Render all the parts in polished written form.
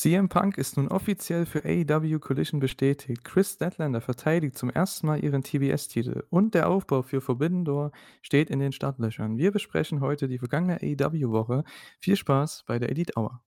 CM Punk ist nun offiziell für AEW Collision bestätigt. Chris Statlander verteidigt zum ersten Mal ihren TBS-Titel und der Aufbau für Forbidden Door steht in den Startlöchern. Wir besprechen heute die vergangene AEW-Woche. Viel Spaß bei der Elite Hour.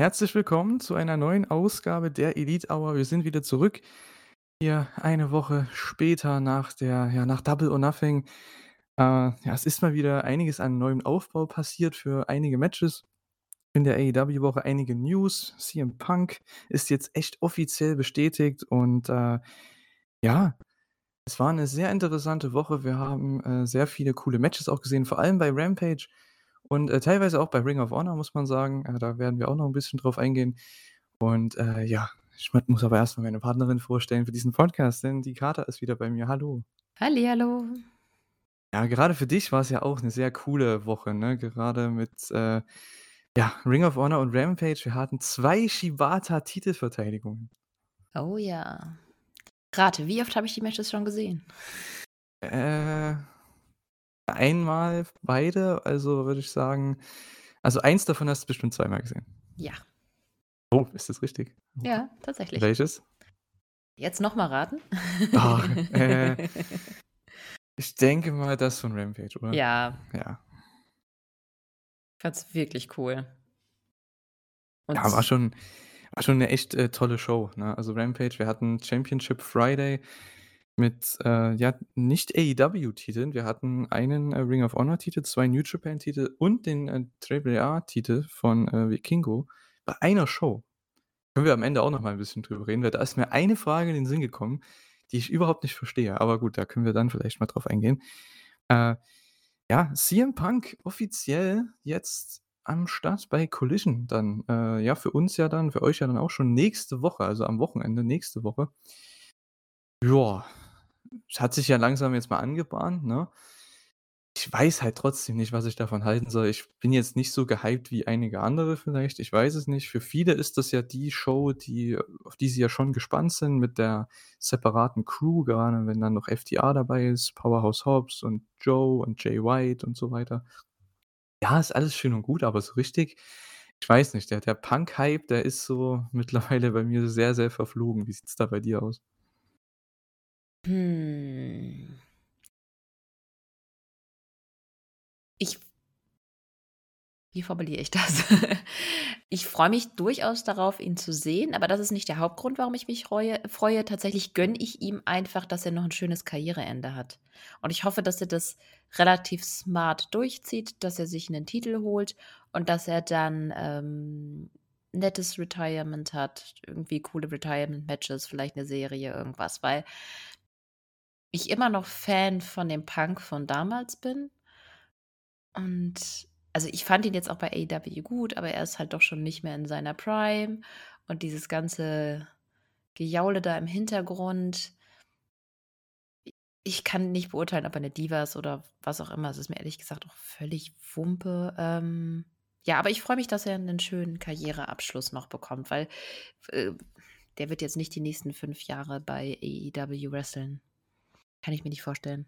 Herzlich willkommen zu einer neuen Ausgabe der Elite Hour. Wir sind wieder zurück, hier eine Woche später nach Double or Nothing. Es ist mal wieder einiges an neuem Aufbau passiert für einige Matches in der AEW-Woche, einige News. CM Punk ist jetzt echt offiziell bestätigt und es war eine sehr interessante Woche. Wir haben sehr viele coole Matches auch gesehen, vor allem bei Rampage. Und teilweise auch bei Ring of Honor, muss man sagen. Da werden wir auch noch ein bisschen drauf eingehen. Und ich muss aber erstmal meine Partnerin vorstellen für diesen Podcast, denn die Kata ist wieder bei mir. Hallo. Hallihallo. Ja, gerade für dich war es ja auch eine sehr coole Woche, ne? Gerade mit Ring of Honor und Rampage. Wir hatten 2 Shibata-Titelverteidigungen. Oh ja. Rate, wie oft habe ich die Matches schon gesehen? Einmal beide, also würde ich sagen, also eins davon hast du bestimmt 2-mal gesehen. Ja. Oh, ist das richtig? Ja, tatsächlich. Welches? Jetzt nochmal raten. Ich denke mal das von Rampage, oder? Ja. Ich fand's wirklich cool. Und ja, war schon eine echt tolle Show, ne? Also Rampage, wir hatten Championship Friday mit nicht AEW-Titeln. Wir hatten einen Ring of Honor-Titel, 2 New Japan-Titel und den AAA-Titel von Vikingo bei einer Show. Können wir am Ende auch noch mal ein bisschen drüber reden, weil da ist mir eine Frage in den Sinn gekommen, die ich überhaupt nicht verstehe. Aber gut, da können wir dann vielleicht mal drauf eingehen. CM Punk offiziell jetzt am Start bei Collision dann. Für uns ja dann, für euch ja dann auch schon nächste Woche, also am Wochenende nächste Woche. Ja, es hat sich ja langsam jetzt mal angebahnt, ne? Ich weiß halt trotzdem nicht, was ich davon halten soll. Ich bin jetzt nicht so gehypt wie einige andere vielleicht. Ich weiß es nicht. Für viele ist das ja die Show, auf die sie ja schon gespannt sind mit der separaten Crew, gerade wenn dann noch FTA dabei ist, Powerhouse Hobbs und Joe und Jay White und so weiter. Ja, ist alles schön und gut, aber so richtig, ich weiß nicht, der Punk-Hype, der ist so mittlerweile bei mir sehr, sehr verflogen. Wie sieht's da bei dir aus? Wie formuliere ich das? Ich freue mich durchaus darauf, ihn zu sehen, aber das ist nicht der Hauptgrund, warum ich mich freue. Tatsächlich gönne ich ihm einfach, dass er noch ein schönes Karriereende hat. Und ich hoffe, dass er das relativ smart durchzieht, dass er sich einen Titel holt und dass er dann nettes Retirement hat, irgendwie coole Retirement-Matches, vielleicht eine Serie, irgendwas, weil ich immer noch Fan von dem Punk von damals bin. Und also ich fand ihn jetzt auch bei AEW gut, aber er ist halt doch schon nicht mehr in seiner Prime und dieses ganze Gejaule da im Hintergrund. Ich kann nicht beurteilen, ob er eine Diva ist oder was auch immer. Es ist mir ehrlich gesagt auch völlig Wumpe. Ja, aber ich freue mich, dass er einen schönen Karriereabschluss noch bekommt, weil der wird jetzt nicht die nächsten 5 Jahre bei AEW wrestlen. Kann ich mir nicht vorstellen.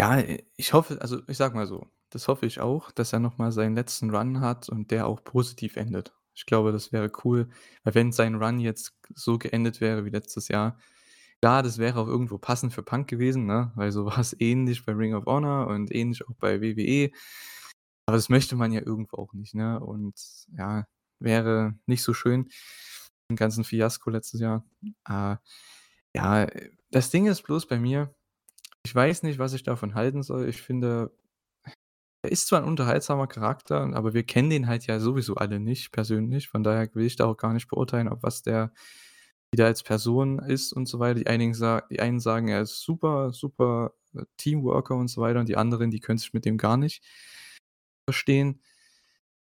Ja, ich hoffe, also ich sag mal so, das hoffe ich auch, dass er nochmal seinen letzten Run hat und der auch positiv endet. Ich glaube, das wäre cool, weil wenn sein Run jetzt so geendet wäre wie letztes Jahr, klar, das wäre auch irgendwo passend für Punk gewesen, ne? Weil so war es ähnlich bei Ring of Honor und ähnlich auch bei WWE. Aber das möchte man ja irgendwo auch nicht, ne? Und ja, wäre nicht so schön im ganzen Fiasko letztes Jahr. Das Ding ist bloß bei mir, ich weiß nicht, was ich davon halten soll. Ich finde, er ist zwar ein unterhaltsamer Charakter, aber wir kennen den halt ja sowieso alle nicht persönlich. Von daher will ich da auch gar nicht beurteilen, ob was der wieder als Person ist und so weiter. Die einen sagen, er ist super, super Teamworker und so weiter und die anderen, die können sich mit dem gar nicht verstehen.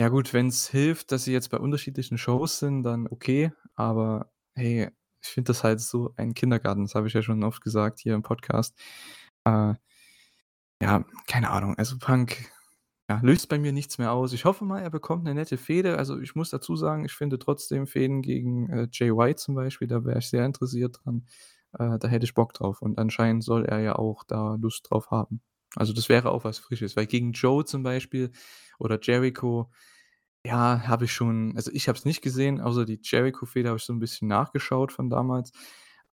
Ja gut, wenn es hilft, dass sie jetzt bei unterschiedlichen Shows sind, dann okay. Aber hey, ich finde das halt so ein Kindergarten. Das habe ich ja schon oft gesagt hier im Podcast. Äh, Ja, keine Ahnung. Also Punk ja, löst bei mir nichts mehr aus. Ich hoffe mal, er bekommt eine nette Fehde. Also ich muss dazu sagen, ich finde trotzdem Fehden gegen Jay White zum Beispiel, da wäre ich sehr interessiert dran. Da hätte ich Bock drauf. Und anscheinend soll er ja auch da Lust drauf haben. Also das wäre auch was Frisches, weil gegen Joe zum Beispiel oder Jericho, ja, habe ich schon, also ich habe es nicht gesehen, außer die Jericho-Fehde habe ich so ein bisschen nachgeschaut von damals.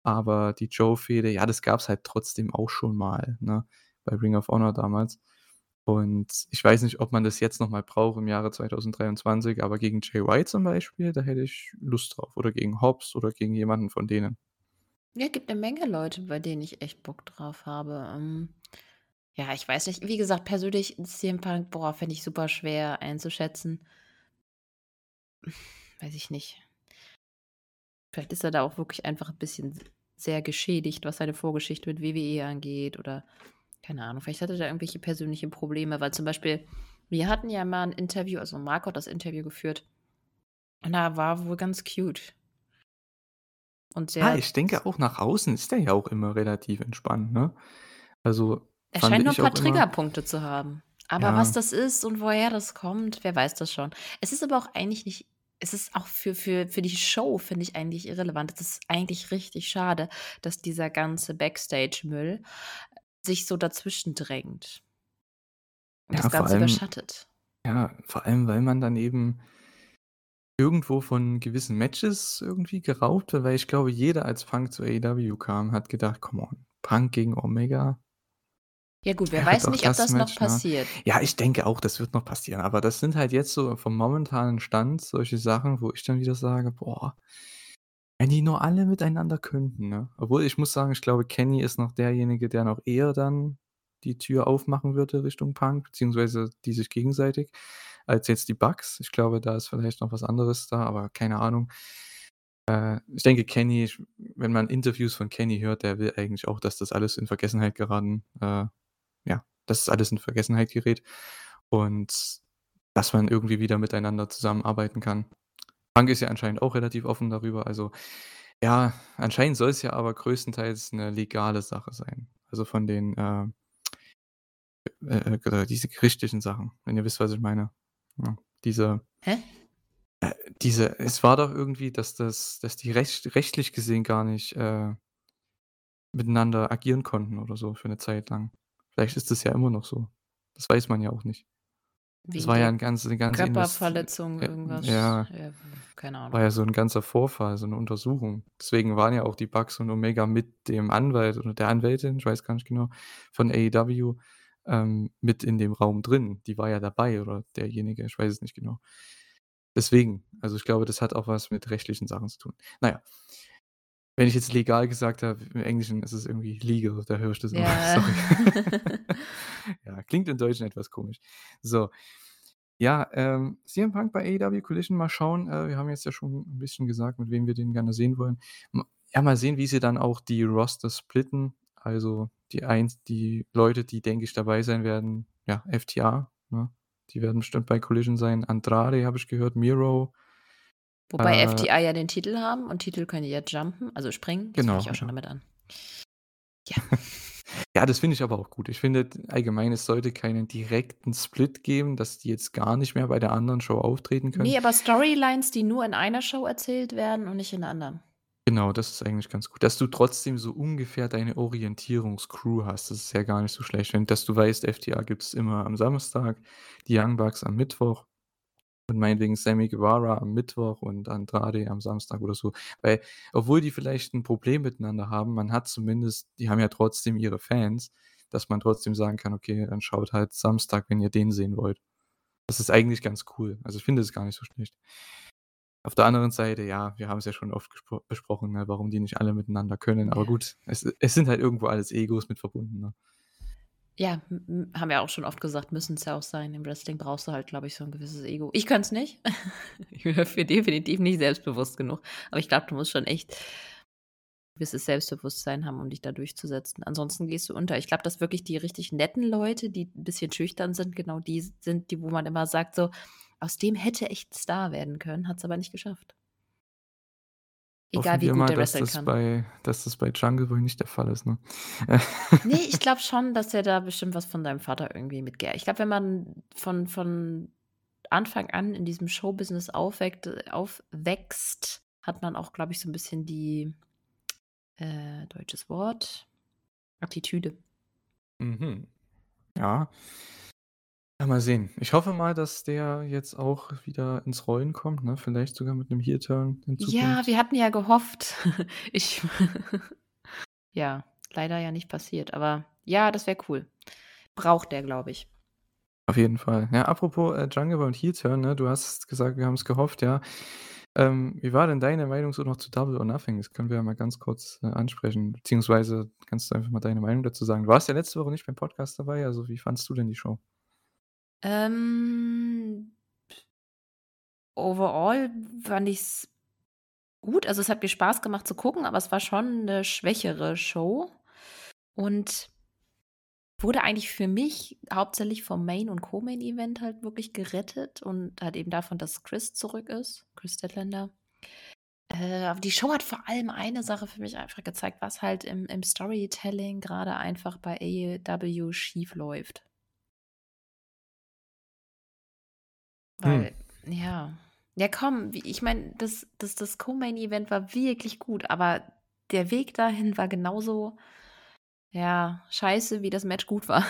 Aber die Joe-Fehde, ja, das gab es halt trotzdem auch schon mal, ne? Bei Ring of Honor damals. Und ich weiß nicht, ob man das jetzt nochmal braucht im Jahre 2023, aber gegen Jay White zum Beispiel, da hätte ich Lust drauf. Oder gegen Hobbs oder gegen jemanden von denen. Ja, gibt eine Menge Leute, bei denen ich echt Bock drauf habe. Ja, ich weiß nicht. Wie gesagt, persönlich CM Punk, boah, finde ich super schwer einzuschätzen. Weiß ich nicht. Vielleicht ist er da auch wirklich einfach ein bisschen sehr geschädigt, was seine Vorgeschichte mit WWE angeht oder keine Ahnung. Vielleicht hatte er da irgendwelche persönlichen Probleme, weil zum Beispiel, wir hatten ja mal ein Interview, also Marco hat das Interview geführt und da war wohl ganz cute und sehr, Ich denke auch nach außen ist der ja auch immer relativ entspannt, ne? Also er fand scheint nur ein ich paar auch immer, Triggerpunkte zu haben. Aber was ja, das ist und woher das kommt, wer weiß das schon. Es ist aber auch eigentlich nicht, es ist auch für die Show, finde ich eigentlich irrelevant. Es ist eigentlich richtig schade, dass dieser ganze Backstage-Müll sich so dazwischen drängt und ja, das vor Ganze allem, überschattet. ja, vor allem, weil man dann eben irgendwo von gewissen Matches irgendwie geraubt wird, weil ich glaube, jeder als Punk zu AEW kam, hat gedacht, come on, Punk gegen Omega, Ja gut, wer wäre weiß doch nicht, ob das das noch Match, ne? passiert. Ja, ich denke auch, das wird noch passieren, aber das sind halt jetzt so vom momentanen Stand solche Sachen, wo ich dann wieder sage, boah, wenn die nur alle miteinander könnten, ne? Obwohl ich muss sagen, ich glaube, Kenny ist noch derjenige, der noch eher dann die Tür aufmachen würde Richtung Punk, beziehungsweise die sich gegenseitig, als jetzt die Bugs. Ich glaube, da ist vielleicht noch was anderes da, aber keine Ahnung. Ich denke, Kenny, wenn man Interviews von Kenny hört, der will eigentlich auch, dass das alles in Vergessenheit geraten, ja, dass das alles in Vergessenheit gerät und dass man irgendwie wieder miteinander zusammenarbeiten kann. Punk ist ja anscheinend auch relativ offen darüber. Also ja, anscheinend soll es ja aber größtenteils eine legale Sache sein. Also von den diese gerichtlichen Sachen, wenn ihr wisst, was ich meine. Ja, Hä? Es war doch irgendwie, dass die rechtlich gesehen gar nicht miteinander agieren konnten oder so für eine Zeit lang. Vielleicht ist das ja immer noch so. Das weiß man ja auch nicht. Das Wegen war ja der eine ganze Körperverletzung, irgendwas. ja, Ja, keine war Ahnung. ja so ein ganzer Vorfall, so eine Untersuchung. Deswegen waren ja auch die Bugs und Omega mit dem Anwalt oder der Anwältin, ich weiß gar nicht genau, von AEW mit in dem Raum drin. Die war ja dabei oder derjenige, ich weiß es nicht genau. Deswegen, also ich glaube, das hat auch was mit rechtlichen Sachen zu tun. Naja, wenn ich jetzt legal gesagt habe, im Englischen ist es irgendwie legal, da höre ich das immer, Ja. sorry. Ja, klingt im Deutschen etwas komisch. So, ja, CM Punk bei AEW Collision, mal schauen. Wir haben jetzt ja schon ein bisschen gesagt, mit wem wir den gerne sehen wollen. Ja, mal sehen, wie sie dann auch die Roster splitten. Also die Leute, die, denke ich, dabei sein werden, ja, FTA, ne? Die werden bestimmt bei Collision sein. Andrade habe ich gehört, Miro, Wobei äh, FTI ja den Titel haben und Titel können die ja jumpen, also springen. Das fange genau, ich auch schon ja. damit an. Ja. Ja, das finde ich aber auch gut. Ich finde allgemein, es sollte keinen direkten Split geben, dass die jetzt gar nicht mehr bei der anderen Show auftreten können. Nee, aber Storylines, die nur in einer Show erzählt werden und nicht in der anderen. Genau, das ist eigentlich ganz gut. Dass du trotzdem so ungefähr deine Orientierungscrew hast, das ist ja gar nicht so schlecht. Dass du weißt, FTA gibt es immer am Samstag, die Young Bucks am Mittwoch und meinetwegen Sammy Guevara am Mittwoch und Andrade am Samstag oder so. Weil, obwohl die vielleicht ein Problem miteinander haben, man hat zumindest, die haben ja trotzdem ihre Fans, dass man trotzdem sagen kann, okay, dann schaut halt Samstag, wenn ihr den sehen wollt. Das ist eigentlich ganz cool. Also ich finde es gar nicht so schlecht. Auf der anderen Seite, ja, wir haben es ja schon oft besprochen, ne, warum die nicht alle miteinander können. Aber Ja. gut, es sind halt irgendwo alles Egos mit verbunden. Ne? Ja, haben wir auch schon oft gesagt, müssen es ja auch sein. Im Wrestling brauchst du halt, glaube ich, so ein gewisses Ego. Ich kann es nicht. Ich bin dafür definitiv nicht selbstbewusst genug. Aber ich glaube, du musst schon echt gewisses Selbstbewusstsein haben, um dich da durchzusetzen. Ansonsten gehst du unter. Ich glaube, dass wirklich die richtig netten Leute, die ein bisschen schüchtern sind, genau die sind, die, wo man immer sagt, so, Aus dem hätte echt ein Star werden können, hat es aber nicht geschafft. Egal, hoffen wie wir gut mal, der wrestlen kann. Dass das bei Jungle wohl nicht der Fall ist, ne? Nee, ich glaube schon, dass er da bestimmt was von deinem Vater irgendwie mitgeht. Ich glaube, wenn man von Anfang an in diesem Showbusiness aufwächst, hat man auch, glaube ich, so ein bisschen die deutsches Wort, Attitüde. Mhm. Ja. Ja, mal sehen. Ich hoffe mal, dass der jetzt auch wieder ins Rollen kommt, ne? Vielleicht sogar mit einem Heel-Turn in Zukunft. Ja, wir hatten ja gehofft. Ja, leider ja nicht passiert. Aber ja, das wäre cool. Braucht der, glaube ich. Auf jeden Fall. Ja, apropos Jungle und Heel-Turn, ne? Du hast gesagt, wir haben es gehofft, ja. Wie war denn deine Meinung so noch zu Double or Nothing? Das können wir ja mal ganz kurz ansprechen. Beziehungsweise kannst du einfach mal deine Meinung dazu sagen. Du warst ja letzte Woche nicht beim Podcast dabei, also wie fandst du denn die Show? Overall fand ich es gut. Also es hat mir Spaß gemacht zu gucken, aber es war schon eine schwächere Show und wurde eigentlich für mich hauptsächlich vom Main- und Co-Main-Event halt wirklich gerettet und halt eben davon, dass Chris zurück ist, Chris Deadlander. Aber die Show hat vor allem eine Sache für mich einfach gezeigt, was halt im Storytelling gerade einfach bei AEW schief läuft. Weil, ja komm, ich meine, das Co-Main-Event war wirklich gut, aber der Weg dahin war genauso, ja, scheiße, wie das Match gut war.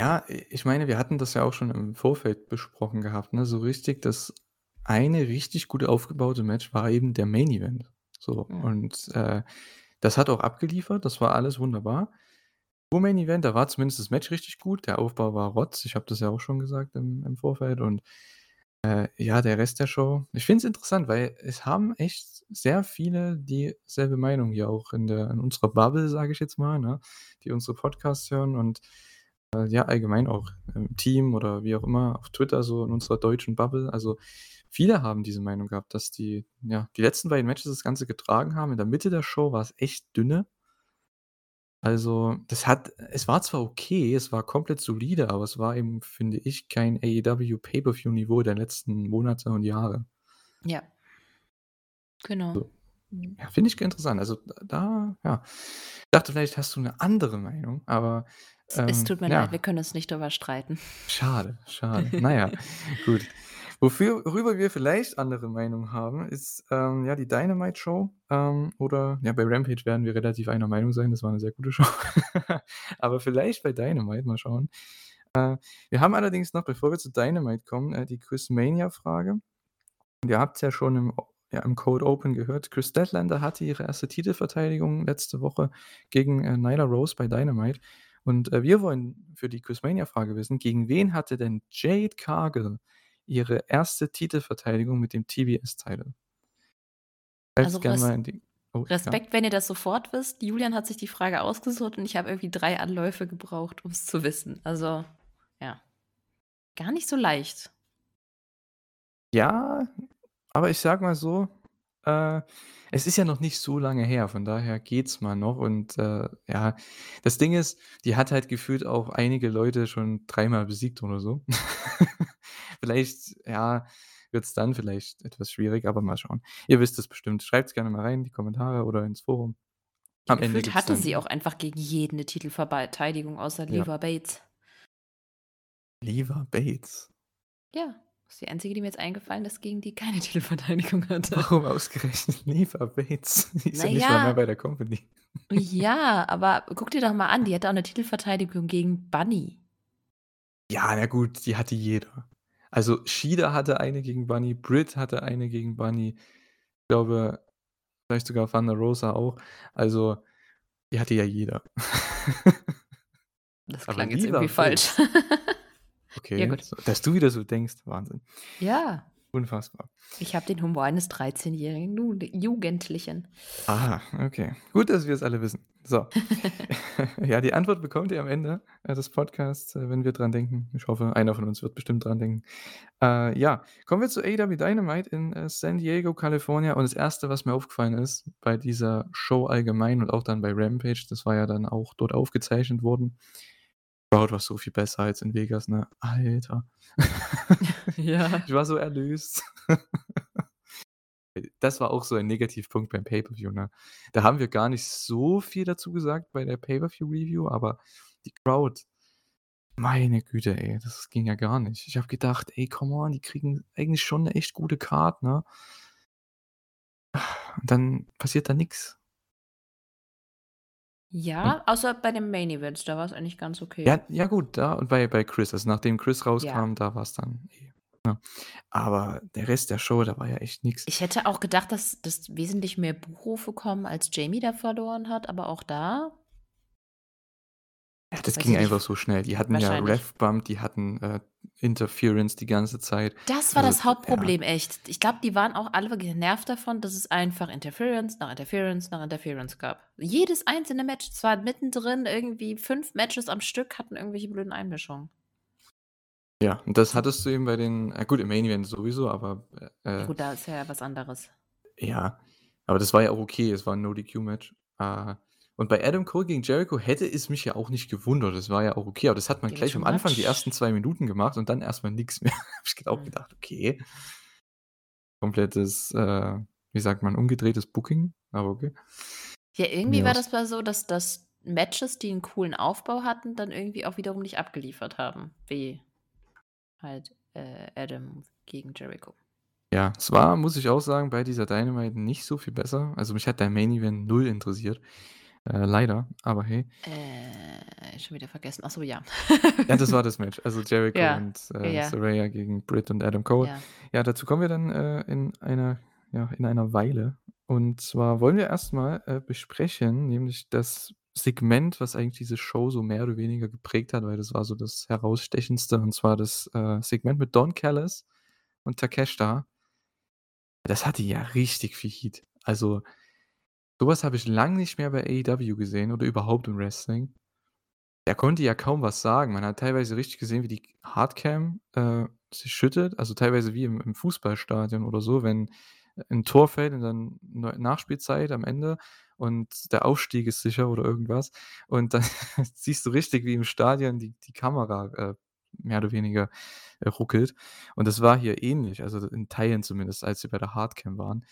Ja, ich meine, wir hatten das ja auch schon im Vorfeld besprochen gehabt, ne, so richtig, das eine richtig gut aufgebaute Match war eben der Main-Event, so, ja. Und das hat auch abgeliefert, das war alles wunderbar. Co-Main-Event, da war zumindest das Match richtig gut, der Aufbau war Rotz, ich habe das ja auch schon gesagt im Vorfeld und ja, der Rest der Show, ich finde es interessant, weil es haben echt sehr viele dieselbe Meinung hier auch in unserer Bubble, sage ich jetzt mal, ne, die unsere Podcasts hören und ja, allgemein auch im Team oder wie auch immer, auf Twitter, so in unserer deutschen Bubble, also viele haben diese Meinung gehabt, dass die letzten beiden Matches das Ganze getragen haben, in der Mitte der Show war es echt dünne. Also, es war zwar okay, es war komplett solide, aber es war eben, finde ich, kein AEW Pay-Per-View-Niveau der letzten Monate und Jahre. Ja. Genau. So. Ja, finde ich interessant. Also, ich dachte, vielleicht hast du eine andere Meinung, aber es tut mir leid, wir können uns nicht darüber streiten. Schade. Naja, gut. Worüber wir vielleicht andere Meinungen haben, ist die Dynamite-Show. Oder ja, bei Rampage werden wir relativ einer Meinung sein. Das war eine sehr gute Show. Aber vielleicht bei Dynamite, mal schauen. Wir haben allerdings noch, bevor wir zu Dynamite kommen, die Chris-Mania-Frage. Ihr habt es ja schon im Cold Open gehört. Chris Statlander hatte ihre erste Titelverteidigung letzte Woche gegen Nyla Rose bei Dynamite. Und wir wollen für die Chris-Mania-Frage wissen, gegen wen hatte denn Jade Cargill ihre erste Titelverteidigung mit dem TBS-Titel? Also Respekt, ja. Wenn ihr das sofort wisst. Julian hat sich die Frage ausgesucht und ich habe irgendwie 3 Anläufe gebraucht, um es zu wissen. Also, ja. Gar nicht so leicht. Ja, aber ich sag mal so, es ist ja noch nicht so lange her, von daher geht's mal noch und ja, das Ding ist, die hat halt gefühlt auch einige Leute schon 3-mal besiegt oder so. Vielleicht, ja, wird's dann vielleicht etwas schwierig, aber mal schauen. Ihr wisst es bestimmt, schreibt's gerne mal rein in die Kommentare oder ins Forum. Gefühlt hatte sie auch einfach gegen jeden eine Titelverteidigung, außer Liva Bates. Liva Bates? Ja. Das ist die einzige, die mir jetzt eingefallen ist, gegen die keine Titelverteidigung hatte. Warum ausgerechnet Neva Bates? Die ist ja nicht mal mehr bei der Company. Ja, aber guck dir doch mal an, die hatte auch eine Titelverteidigung gegen Bunny. Ja, na gut, die hatte jeder. Also Shida hatte eine gegen Bunny, Britt hatte eine gegen Bunny. Ich glaube, vielleicht sogar Thunder Rosa auch. Also, die hatte ja jeder. Das klang jetzt irgendwie falsch. Okay, ja, dass du wieder so denkst, Wahnsinn. Ja. Unfassbar. Ich habe den Humor eines 13-jährigen Jugendlichen. Ah, okay. Gut, dass wir es alle wissen. So. Ja, die Antwort bekommt ihr am Ende des Podcasts, wenn wir dran denken. Ich hoffe, einer von uns wird bestimmt dran denken. Ja, kommen wir zu AEW Dynamite in San Diego, Kalifornien. Und das Erste, was mir aufgefallen ist, bei dieser Show allgemein und auch dann bei Rampage, das war ja dann auch dort aufgezeichnet worden, Crowd war so viel besser als in Vegas, ne? Alter. Ja. Ich war so erlöst. Das war auch so ein Negativpunkt beim Pay-Per-View, ne? Da haben wir gar nicht so viel dazu gesagt bei der Pay-Per-View-Review, aber die Crowd, meine Güte, ey, das ging ja gar nicht. Ich habe gedacht, ey, come on, die kriegen eigentlich schon eine echt gute Card, ne? Und dann passiert da nichts. Ja, außer bei den Main Events, da war es eigentlich ganz okay. Ja gut, da und bei Chris, also nachdem Chris rauskam, da war es dann ja. Aber der Rest der Show, da war ja echt nichts. Ich hätte auch gedacht, dass wesentlich mehr Buchrufe kommen, als Jamie da verloren hat, aber auch da. Ja, das ging einfach so schnell. Die hatten ja Ref-Bump, die hatten Interference die ganze Zeit. Das war also das Hauptproblem, echt. Ich glaube, die waren auch alle genervt davon, dass es einfach Interference nach Interference nach Interference gab. Jedes einzelne Match, es war mittendrin irgendwie 5 Matches am Stück, hatten irgendwelche blöden Einmischungen. Ja, und das hattest du eben bei den, gut, im Main Event sowieso, aber gut, da ist ja was anderes. Ja, aber das war ja auch okay, es war ein No-DQ-Match. Und bei Adam Cole gegen Jericho hätte es mich ja auch nicht gewundert. Das war ja auch okay. Aber das hat man gleich am Anfang die ersten 2 Minuten gemacht und dann erstmal nichts mehr. Habe ich auch gedacht, okay. Komplettes, wie sagt man, umgedrehtes Booking. Aber okay. Ja, irgendwie war das mal so, dass Matches, die einen coolen Aufbau hatten, dann irgendwie auch wiederum nicht abgeliefert haben. Wie halt Adam gegen Jericho. Ja, es war, muss ich auch sagen, bei dieser Dynamite nicht so viel besser. Also mich hat der Main Event 0 interessiert. Leider, aber hey. Schon wieder vergessen. Achso, ja. Ja, das war das Match. Also Jericho und Saraya gegen Britt und Adam Cole. Ja, dazu kommen wir dann in einer Weile. Und zwar wollen wir erstmal besprechen, nämlich das Segment, was eigentlich diese Show so mehr oder weniger geprägt hat, weil das war so das herausstechendste, und zwar das Segment mit Don Callis und Takeshita. Das hatte ja richtig viel Heat. Also sowas habe ich lange nicht mehr bei AEW gesehen oder überhaupt im Wrestling. Der konnte ja kaum was sagen. Man hat teilweise richtig gesehen, wie die Hardcam sich schüttet. Also teilweise wie im Fußballstadion oder so, wenn ein Tor fällt und dann Nachspielzeit am Ende und der Aufstieg ist sicher oder irgendwas. Und dann siehst du richtig, wie im Stadion die Kamera mehr oder weniger ruckelt. Und das war hier ähnlich, also in Teilen zumindest, als sie bei der Hardcam waren.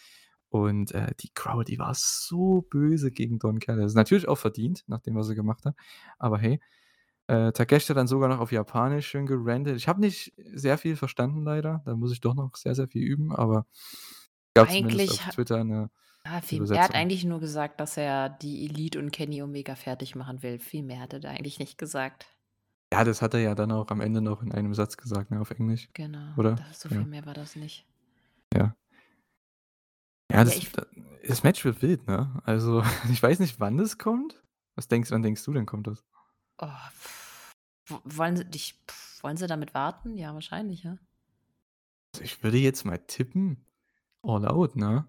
Und die Crowd, die war so böse gegen Don Callis. Natürlich auch verdient, nach dem, was er gemacht hat. Aber hey, Takeshita dann sogar noch auf Japanisch schön gerantet. Ich habe nicht sehr viel verstanden, leider. Da muss ich doch noch sehr, sehr viel üben. Aber gab es zumindest auf Twitter eine Übersetzung. Er hat eigentlich nur gesagt, dass er die Elite und Kenny Omega fertig machen will. Viel mehr hat er da eigentlich nicht gesagt. Ja, das hat er ja dann auch am Ende noch in einem Satz gesagt, ne, auf Englisch. Genau, oder? So viel mehr war das nicht. Ja. Ja, das Match wird wild, ne? Also, ich weiß nicht, wann das kommt. Wann denkst du denn, kommt das? Oh, wollen sie damit warten? Ja, wahrscheinlich, ja. Also ich würde jetzt mal tippen, All Out, ne?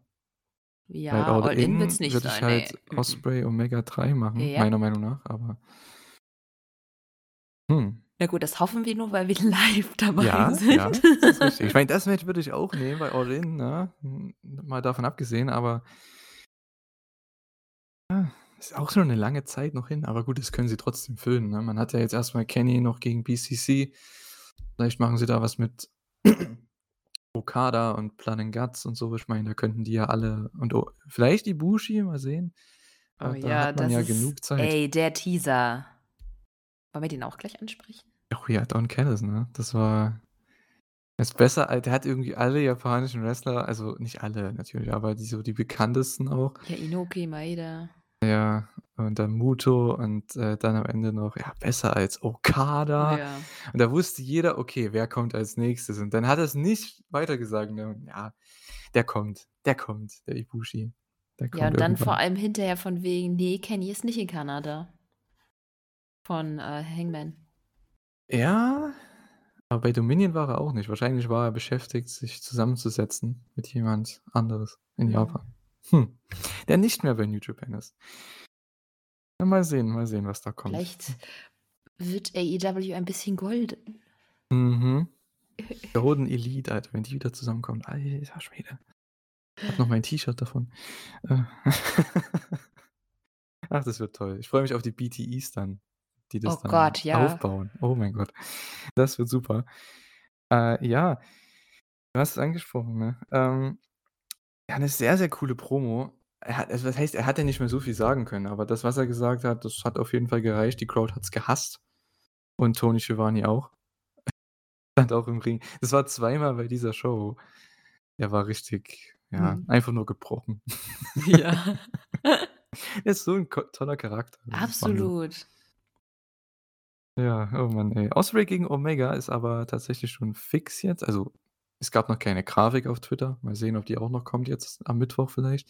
Ja, weil All In wird's nicht sein, würde ich halt Osprey Omega 3 machen, meiner Meinung nach, aber Na gut, das hoffen wir nur, weil wir live dabei sind. Ja, das ist richtig. Ich meine, das Match würde ich auch nehmen bei All In, ne? Mal davon abgesehen, aber ist auch schon eine lange Zeit noch hin. Aber gut, das können sie trotzdem füllen, ne? Man hat ja jetzt erstmal Kenny noch gegen BCC. Vielleicht machen sie da was mit Okada und Plan and Guts und so. Ich meine, da könnten die ja alle und vielleicht Ibushi, mal sehen. Aber da hat man ja genug Zeit. Ey, der Teaser. Wollen wir den auch gleich ansprechen? Ach ja, Don Callis, ne? Das war. Das ist besser, der hat irgendwie alle japanischen Wrestler, also nicht alle natürlich, aber die bekanntesten auch. Ja, Inoki, Maeda. Ja, und dann Muto und dann am Ende noch, besser als Okada. Ja. Und da wusste jeder, okay, wer kommt als nächstes? Und dann hat er es nicht weitergesagt. Ne? Ja, der kommt, der Ibushi. Der kommt und dann irgendwann. Vor allem hinterher von wegen, nee, Kenny ist nicht in Kanada. Von Hangman. Ja, aber bei Dominion war er auch nicht. Wahrscheinlich war er beschäftigt, sich zusammenzusetzen mit jemand anderes in Japan. Der nicht mehr bei New Japan ist. Na, mal sehen, was da kommt. Vielleicht wird AEW ein bisschen golden. Golden Elite, Alter, wenn die wieder zusammenkommt. Alter Schwede. Ich hab noch mein T-Shirt davon. Ach, das wird toll. Ich freue mich auf die BTEs dann. die das dann Gott, ja. aufbauen. Oh mein Gott, das wird super. Ja, du hast es angesprochen, ne? Ja, eine sehr, sehr coole Promo. Also das heißt, er hat ja nicht mehr so viel sagen können, aber das, was er gesagt hat, das hat auf jeden Fall gereicht. Die Crowd hat es gehasst. Und Tony Schiavone auch. Stand auch im Ring. Das war zweimal bei dieser Show. Der war richtig, ja, einfach nur gebrochen. Ja. Er ist so ein toller Charakter. Absolut. Ja, oh Mann, ey. Osprey gegen Omega ist aber tatsächlich schon fix jetzt. Also, es gab noch keine Grafik auf Twitter. Mal sehen, ob die auch noch kommt jetzt am Mittwoch vielleicht.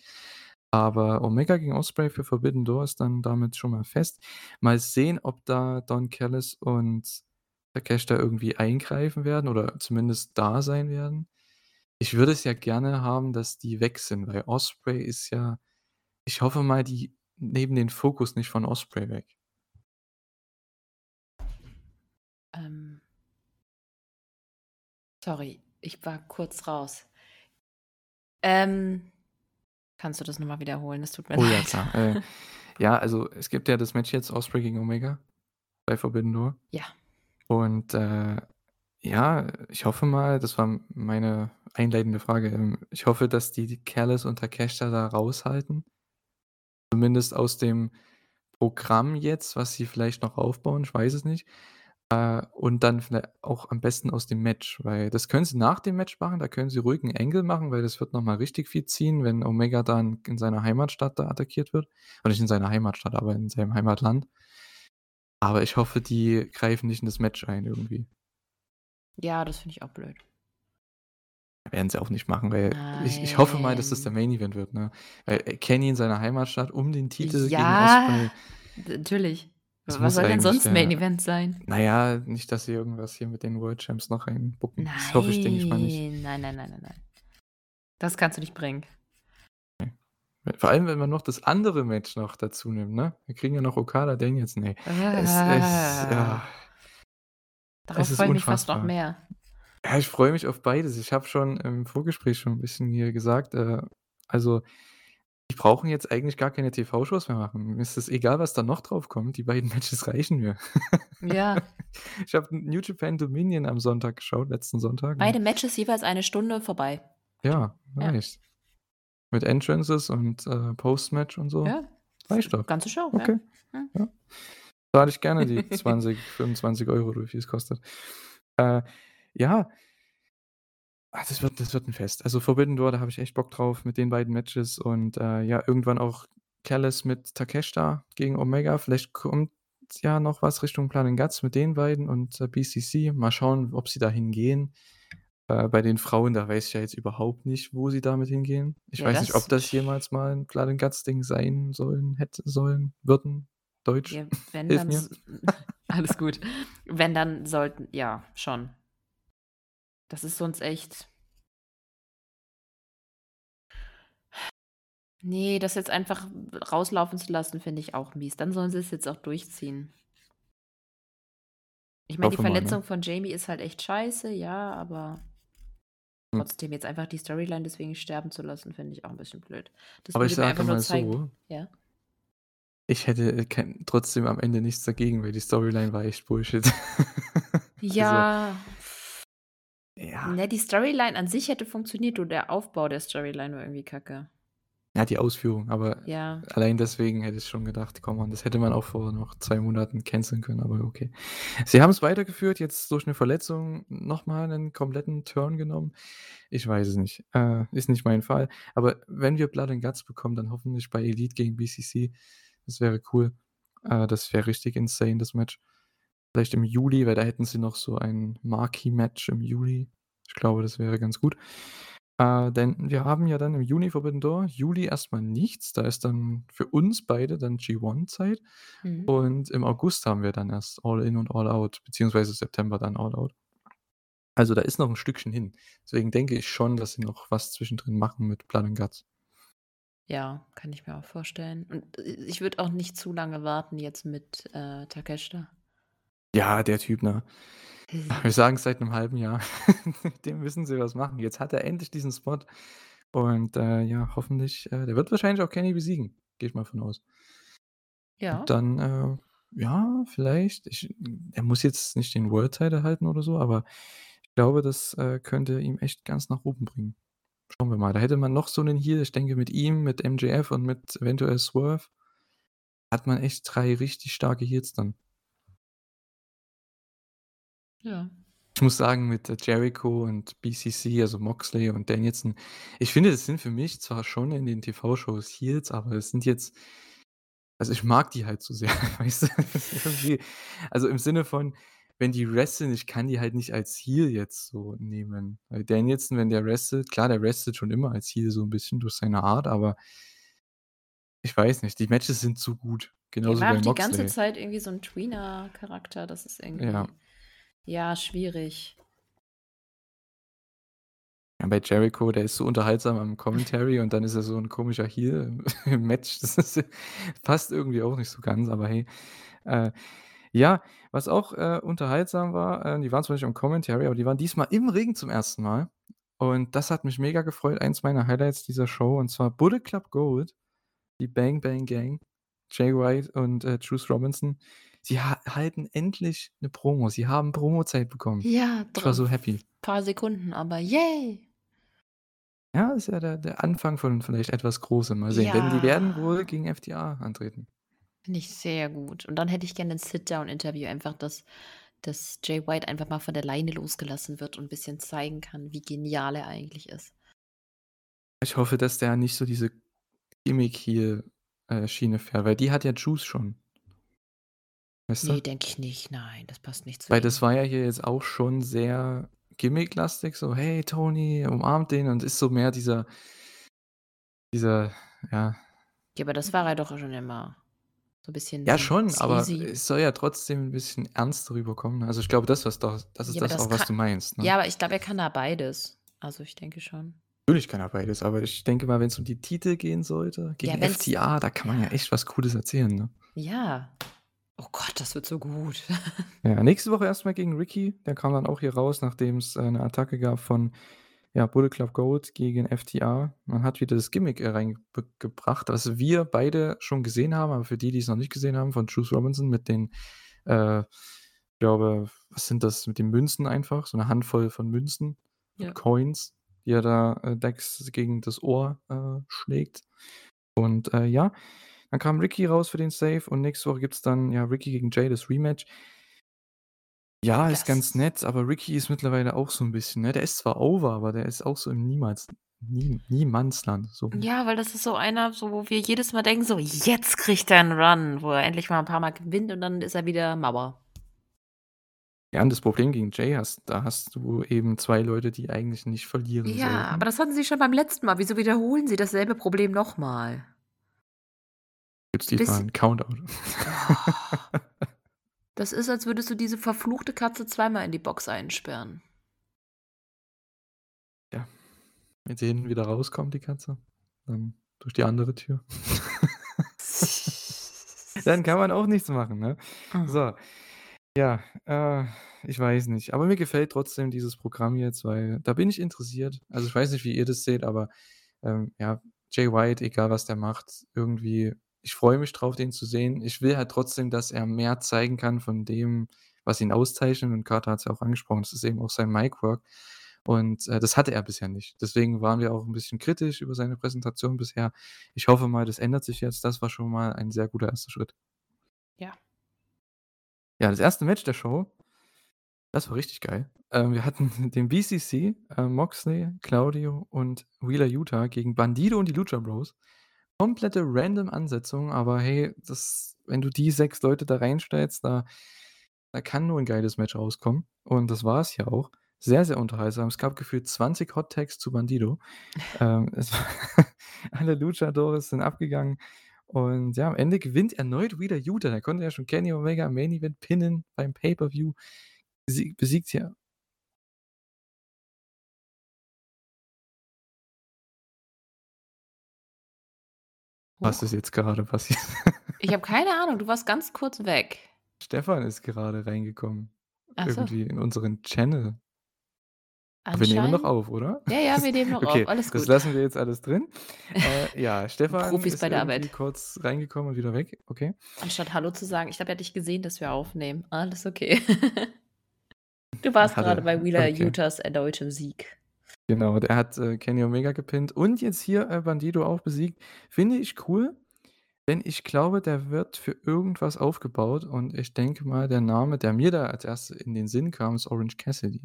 Aber Omega gegen Osprey für Forbidden Door ist dann damit schon mal fest. Mal sehen, ob da Don Callis und Takeshita irgendwie eingreifen werden oder zumindest da sein werden. Ich würde es ja gerne haben, dass die weg sind, weil Osprey ist ja, ich hoffe mal, die nehmen den Fokus nicht von Osprey weg. Sorry, ich war kurz raus. Kannst du das nochmal wiederholen? Das tut mir leid. Ja, klar. Ja, also es gibt ja das Match jetzt Osprey gegen Omega bei Forbidden Door. Ja. Und ja, ich hoffe mal, das war meine einleitende Frage, ich hoffe, dass die Callis und Takeshita da raushalten. Zumindest aus dem Programm jetzt, was sie vielleicht noch aufbauen, ich weiß es nicht. Und dann vielleicht auch am besten aus dem Match, weil das können sie nach dem Match machen, da können sie ruhig einen Angle machen, weil das wird nochmal richtig viel ziehen, wenn Omega dann in seiner Heimatstadt da attackiert wird. Oder nicht in seiner Heimatstadt, aber in seinem Heimatland. Aber ich hoffe, die greifen nicht in das Match ein irgendwie. Ja, das finde ich auch blöd. Werden sie auch nicht machen, weil ich hoffe mal, dass das der Main Event wird, ne? Weil Kenny in seiner Heimatstadt um den Titel gegen Osprey. Natürlich. Das was soll denn sonst ein Main Event sein? Naja, nicht, dass sie irgendwas hier mit den World Champs noch einbucken. Nein, das hoffe ich, denke ich mal nicht. Nein. Das kannst du nicht bringen. Okay. Vor allem, wenn man noch das andere Match noch dazu nimmt, ne? Wir kriegen ja noch Okada, Daniels, nee. Ja. Darauf freue ich mich fast noch mehr. Ja, ich freue mich auf beides. Ich habe schon im Vorgespräch schon ein bisschen hier gesagt, also die brauchen jetzt eigentlich gar keine TV-Shows mehr machen. Mir ist es egal, was da noch drauf kommt. Die beiden Matches reichen mir. Ja. Ich habe New Japan Dominion am Sonntag geschaut, letzten Sonntag. Beide Matches jeweils eine Stunde vorbei. Ja, reicht. Ja. Mit Entrances und Post-Match und so. Ja. Reicht doch. Ganze Show, okay. Ja. Zahle ich gerne die 20, 25 Euro, wie viel es kostet. Ja. Das wird ein Fest. Also Forbidden Door, da habe ich echt Bock drauf mit den beiden Matches und ja, irgendwann auch Callis mit Takeshita gegen Omega. Vielleicht kommt ja noch was Richtung Plan and Guts mit den beiden und BCC. Mal schauen, ob sie da hingehen. Bei den Frauen, da weiß ich ja jetzt überhaupt nicht, wo sie damit hingehen. Ich weiß nicht, ob das jemals mal ein Plan and Guts Ding sein sollen, hätte sollen, würden. Deutsch. Ja, wenn dann alles gut. Wenn dann sollten, ja, schon. Das ist sonst echt... Nee, das jetzt einfach rauslaufen zu lassen, finde ich auch mies. Dann sollen sie es jetzt auch durchziehen. Ich meine, die Verletzung von Jamie ist halt echt scheiße, ja, aber trotzdem jetzt einfach die Storyline deswegen sterben zu lassen, finde ich auch ein bisschen blöd. Das aber ich sage mal so, ja? Ich hätte trotzdem am Ende nichts dagegen, weil die Storyline war echt Bullshit. Ja... Also, ja. Ne, die Storyline an sich hätte funktioniert, und der Aufbau der Storyline war irgendwie kacke. Ja, die Ausführung, aber ja. Allein deswegen hätte ich schon gedacht, komm man, das hätte man auch vor noch 2 Monaten canceln können, aber okay. Sie haben es weitergeführt, jetzt durch eine Verletzung nochmal einen kompletten Turn genommen. Ich weiß es nicht, ist nicht mein Fall, aber wenn wir Blood and Guts bekommen, dann hoffentlich bei Elite gegen BCC, das wäre cool, das wäre richtig insane, das Match. Vielleicht im Juli, weil da hätten sie noch so ein Marquee-Match im Juli. Ich glaube, das wäre ganz gut. Denn wir haben ja dann im Juni Forbidden Door, Juli erstmal nichts. Da ist dann für uns beide dann G1-Zeit. Mhm. Und im August haben wir dann erst All-In und All-Out, beziehungsweise September dann All-Out. Also da ist noch ein Stückchen hin. Deswegen denke ich schon, dass sie noch was zwischendrin machen mit Blood and Guts. Ja, kann ich mir auch vorstellen. Und ich würde auch nicht zu lange warten jetzt mit Takeshita. Ja, der Typ, ne? Wir sagen es seit einem halben Jahr. Dem müssen sie was machen. Jetzt hat er endlich diesen Spot. Und ja, hoffentlich, der wird wahrscheinlich auch Kenny besiegen. Gehe ich mal von aus. Ja. Und dann Ja, vielleicht. Er muss jetzt nicht den World Title erhalten oder so, aber ich glaube, das könnte ihm echt ganz nach oben bringen. Schauen wir mal. Da hätte man noch so einen hier, ich denke mit ihm, mit MJF und mit eventuell Swerve, hat man echt 3 richtig starke Heels dann. Ja. Ich muss sagen, mit Jericho und BCC, also Moxley und Danielson, ich finde, das sind für mich zwar schon in den TV-Shows Heels, aber es sind jetzt, also ich mag die halt so sehr, weißt du? Also im Sinne von, wenn die wresteln, ich kann die halt nicht als Heel jetzt so nehmen. Weil Danielson, wenn der wrestelt, klar, der wrestelt schon immer als Heel so ein bisschen durch seine Art, aber ich weiß nicht, die Matches sind zu gut. Genauso bei Moxley. Die ganze Zeit irgendwie so ein Tweener-Charakter, das ist irgendwie ja schwierig. Ja, bei Jericho, der ist so unterhaltsam am Commentary und dann ist er so ein komischer Heel im Match. Das ist, passt irgendwie auch nicht so ganz, aber hey. Ja, was auch unterhaltsam war, die waren zwar nicht am Commentary, aber die waren diesmal im Regen zum ersten Mal. Und das hat mich mega gefreut. Eins meiner Highlights dieser Show, und zwar Bullet Club Gold, die Bang Bang Gang, Jay White und Juice Robinson. Sie halten endlich eine Promo. Sie haben Promozeit bekommen. Ja, ich war so happy. Ein paar Sekunden, aber yay! Ja, ist ja der Anfang von vielleicht etwas Großem. Mal sehen, denn die werden wohl gegen FDA antreten. Finde ich sehr gut. Und dann hätte ich gerne ein Sit-Down-Interview, einfach, dass Jay White einfach mal von der Leine losgelassen wird und ein bisschen zeigen kann, wie genial er eigentlich ist. Ich hoffe, dass der nicht so diese Gimmick-Heel-Schiene fährt, weil die hat ja Juice schon. Weißt du? Nee, denke ich nicht. Nein, das passt nicht zu ihm. Weil das war ja hier jetzt auch schon sehr gimmicklastig, so hey, Tony, umarmt den, und ist so mehr dieser, ja. Ja, aber das war er doch schon immer. So ein bisschen. Ja, schon, aber es soll ja trotzdem ein bisschen ernst darüber kommen. Also, ich glaube, das ist das, was du meinst. Ne? Ja, aber ich glaube, er kann da beides. Also, ich denke schon. Natürlich kann er beides, aber ich denke mal, wenn es um die Titel gehen sollte, gegen FTA, da kann man ja echt was Cooles erzählen. Ne? Ja. Oh Gott, das wird so gut. Ja, nächste Woche erstmal gegen Ricky. Der kam dann auch hier raus, nachdem es eine Attacke gab von Bullet Club Gold gegen FTA. Man hat wieder das Gimmick reingebracht, was wir beide schon gesehen haben, aber für die, die es noch nicht gesehen haben, von Juice Robinson mit den, ich glaube, was sind das, mit den Münzen einfach, so eine Handvoll von Münzen, Coins, die er da Dex gegen das Ohr schlägt. Und dann kam Ricky raus für den Save, und nächste Woche gibt es dann Ricky gegen Jay, das Rematch. Ja, ist ganz nett, aber Ricky ist mittlerweile auch so ein bisschen, ne? Der ist zwar over, aber der ist auch so im Niemandsland. So. Ja, weil das ist so einer, so, wo wir jedes Mal denken, so jetzt kriegt er einen Run, wo er endlich mal ein paar Mal gewinnt und dann ist er wieder Mauer. Ja, und das Problem gegen Jay hast du eben 2 Leute, die eigentlich nicht verlieren sollten. Ja, aber das hatten sie schon beim letzten Mal. Wieso wiederholen sie dasselbe Problem nochmal? Gibt's diesmal einen Countout. Das ist, als würdest du diese verfluchte Katze zweimal in die Box einsperren. Ja. Wenn sie hinten wieder rauskommt, die Katze, dann durch die andere Tür. Dann kann man auch nichts machen, ne? So. Ja, ich weiß nicht. Aber mir gefällt trotzdem dieses Programm jetzt, weil da bin ich interessiert. Also ich weiß nicht, wie ihr das seht, aber Jay White, egal was der macht, irgendwie, ich freue mich drauf, den zu sehen. Ich will halt trotzdem, dass er mehr zeigen kann von dem, was ihn auszeichnet. Und Carter hat es ja auch angesprochen, das ist eben auch sein Mic-Work. Und das hatte er bisher nicht. Deswegen waren wir auch ein bisschen kritisch über seine Präsentation bisher. Ich hoffe mal, das ändert sich jetzt. Das war schon mal ein sehr guter erster Schritt. Ja. Ja, das erste Match der Show, das war richtig geil. Wir hatten den BCC, Moxley, Claudio und Wheeler Yuta gegen Bandido und die Lucha Bros. Komplette random Ansetzung, aber hey, wenn du die 6 Leute da reinstellst, da kann nur ein geiles Match rauskommen. Und das war es ja auch. Sehr, sehr unterhaltsam. Es gab gefühlt 20 Hot Tags zu Bandido. Alle Luchadores sind abgegangen. Und ja, am Ende gewinnt erneut wieder Yuta. Da konnte ja schon Kenny Omega am Main Event pinnen beim Pay-Per-View. Besiegt hier. Was ist jetzt gerade passiert? Ich habe keine Ahnung, du warst ganz kurz weg. Stefan ist gerade reingekommen. Ach so. Irgendwie in unseren Channel. Wir nehmen noch Anscheinend. auf, oder? Ja, wir nehmen noch auf. Okay, Alles das gut. lassen wir jetzt alles drin. Ja, Stefan Profis ist bei der irgendwie Arbeit. kurz reingekommen und wieder weg. Okay. Anstatt Hallo zu sagen, ich habe ja dich gesehen, dass wir aufnehmen. Alles okay. Du warst gerade Hatte. bei Wheeler Okay. Utahs erneutem Sieg. Genau, der hat Kenny Omega gepinnt und jetzt hier Bandido auch besiegt. Finde ich cool, denn ich glaube, der wird für irgendwas aufgebaut und ich denke mal, der Name, der mir da als erstes in den Sinn kam, ist Orange Cassidy.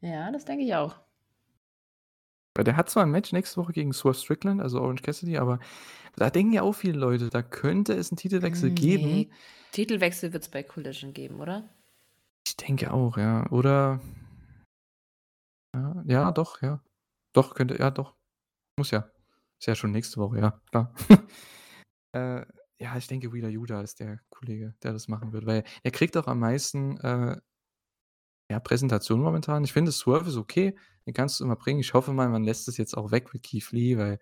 Ja, das denke ich auch. Weil der hat zwar ein Match nächste Woche gegen Swerve Strickland, also Orange Cassidy, aber da denken ja auch viele Leute, da könnte es einen Titelwechsel geben. Nee, Titelwechsel wird es bei Collision geben, oder? Ich denke auch, ja. Oder. Ja, doch, ja. Doch, könnte, ja, doch. Muss ja. Ist ja schon nächste Woche, ja, klar. äh, ja, ich denke, Wheeler Yuta ist der Kollege, der das machen wird, weil er kriegt auch am meisten ja, Präsentation momentan. Ich finde, Swerve ist okay, den kannst du immer bringen. Ich hoffe mal, man lässt es jetzt auch weg mit Keith Lee, weil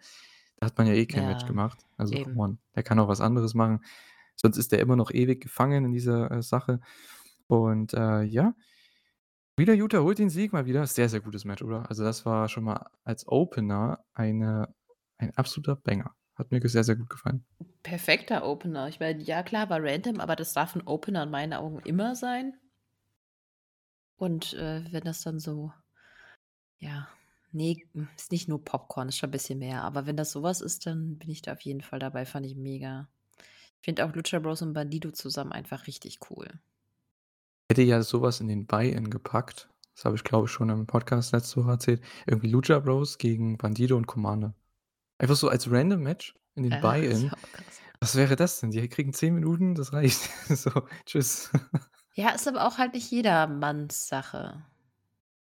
da hat man ja eh kein Match Ja, gemacht. Also, eben. come on, der kann auch was anderes machen. Sonst ist der immer noch ewig gefangen in dieser Sache. Und ja, Wheeler Yuta holt den Sieg mal wieder. Sehr, sehr gutes Match, oder? Also, das war schon mal als Opener ein absoluter Banger. Hat mir sehr, sehr gut gefallen. Perfekter Opener. Ich meine, ja klar, war random, aber das darf ein Opener in meinen Augen immer sein. Und wenn das dann so, ja, nee, ist nicht nur Popcorn, ist schon ein bisschen mehr. Aber wenn das sowas ist, dann bin ich da auf jeden Fall dabei. Fand ich mega. Ich finde auch Lucha Bros und Bandido zusammen einfach richtig cool. Hätte ja sowas in den Buy-In gepackt. Das habe ich, glaube ich, schon im Podcast letzte Woche erzählt. Irgendwie Lucha Bros gegen Bandido und Commander. Einfach so als random Match in den Das Buy-In. war auch krass. Was wäre das denn? Die kriegen 10 Minuten, das reicht. So, tschüss. Ja, ist aber auch halt nicht jedermanns Sache.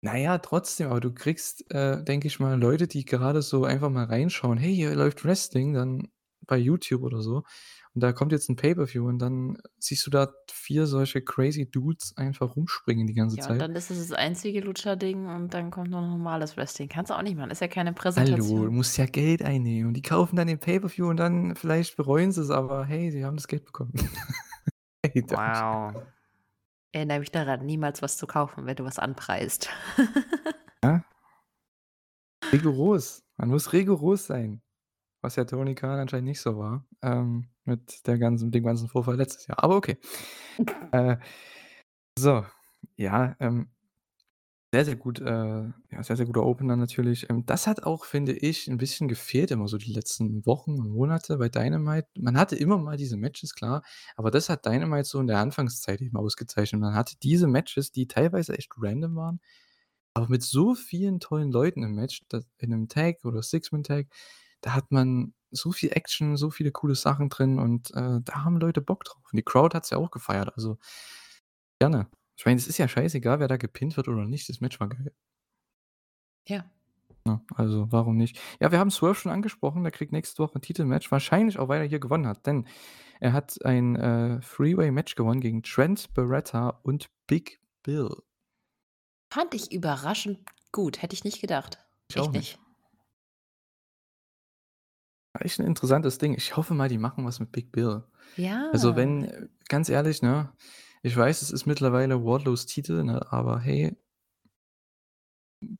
Naja, trotzdem, aber du kriegst, denke ich mal, Leute, die gerade so einfach mal reinschauen, hey, hier läuft Wrestling, dann bei YouTube oder so. Und da kommt jetzt ein Pay-Per-View und dann siehst du da 4 solche crazy Dudes einfach rumspringen die ganze Ja, und Zeit. dann ist es das einzige Lutscher-Ding und dann kommt noch normales Wrestling. Kannst du auch nicht machen, ist ja keine Hallo, du Präsentation. musst ja Geld einnehmen. Und die kaufen dann den Pay-Per-View und dann vielleicht bereuen sie es, aber hey, sie haben das Geld bekommen. Hey, danke. Wow. Erinnere mich daran, niemals was zu kaufen, wenn du was anpreist. Ja? Rigoros. Man muss rigoros sein. Was ja Tony Khan anscheinend nicht so war. Mit dem ganzen Vorfall letztes Jahr. Aber okay. Äh, so. Ja, sehr, sehr gut. Ja, sehr, sehr guter Opener natürlich. Das hat auch, finde ich, ein bisschen gefehlt, immer so die letzten Wochen und Monate bei Dynamite. Man hatte immer mal diese Matches, klar, aber das hat Dynamite so in der Anfangszeit eben ausgezeichnet. Man hatte diese Matches, die teilweise echt random waren, aber mit so vielen tollen Leuten im Match, in einem Tag oder Six-Man-Tag, da hat man so viel Action, so viele coole Sachen drin und da haben Leute Bock drauf. Und die Crowd hat es ja auch gefeiert, also gerne. Ich meine, es ist ja scheißegal, wer da gepinnt wird oder nicht, das Match war geil. Ja. Ja, also, warum nicht? Ja, wir haben Swerve schon angesprochen, der kriegt nächste Woche ein Titelmatch, wahrscheinlich auch, weil er hier gewonnen hat, denn er hat ein Three-Way-Match gewonnen gegen Trent Beretta und Big Bill. Fand ich überraschend gut. Hätte ich nicht gedacht. Ich auch Echt nicht. nicht. Echt ein interessantes Ding. Ich hoffe mal, die machen was mit Big Bill. Ja. Also wenn, ganz ehrlich, ne, ich weiß, es ist mittlerweile Wardlows Titel, ne, aber hey,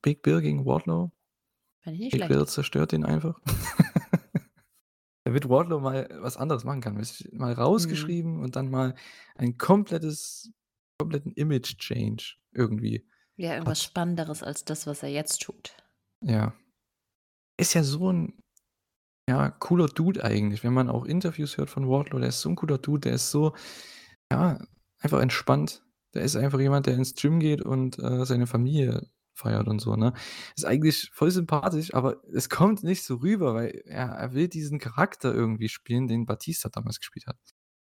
Big Bill gegen Wardlow, Fand ich nicht Big schlecht. Bill zerstört den einfach. Damit Wardlow mal was anderes machen kann. Ist mal Mhm. rausgeschrieben und dann mal ein kompletten Image-Change irgendwie Ja, irgendwas hat. Spannenderes als das, was er jetzt tut. Ja. Ist ja so ein cooler Dude eigentlich. Wenn man auch Interviews hört von Wardlow, der ist so ein cooler Dude, der ist so, ja, einfach entspannt. Der ist einfach jemand, der ins Gym geht und seine Familie feiert und so, ne? Ist eigentlich voll sympathisch, aber es kommt nicht so rüber, weil er will diesen Charakter irgendwie spielen, den Batista damals gespielt hat. Das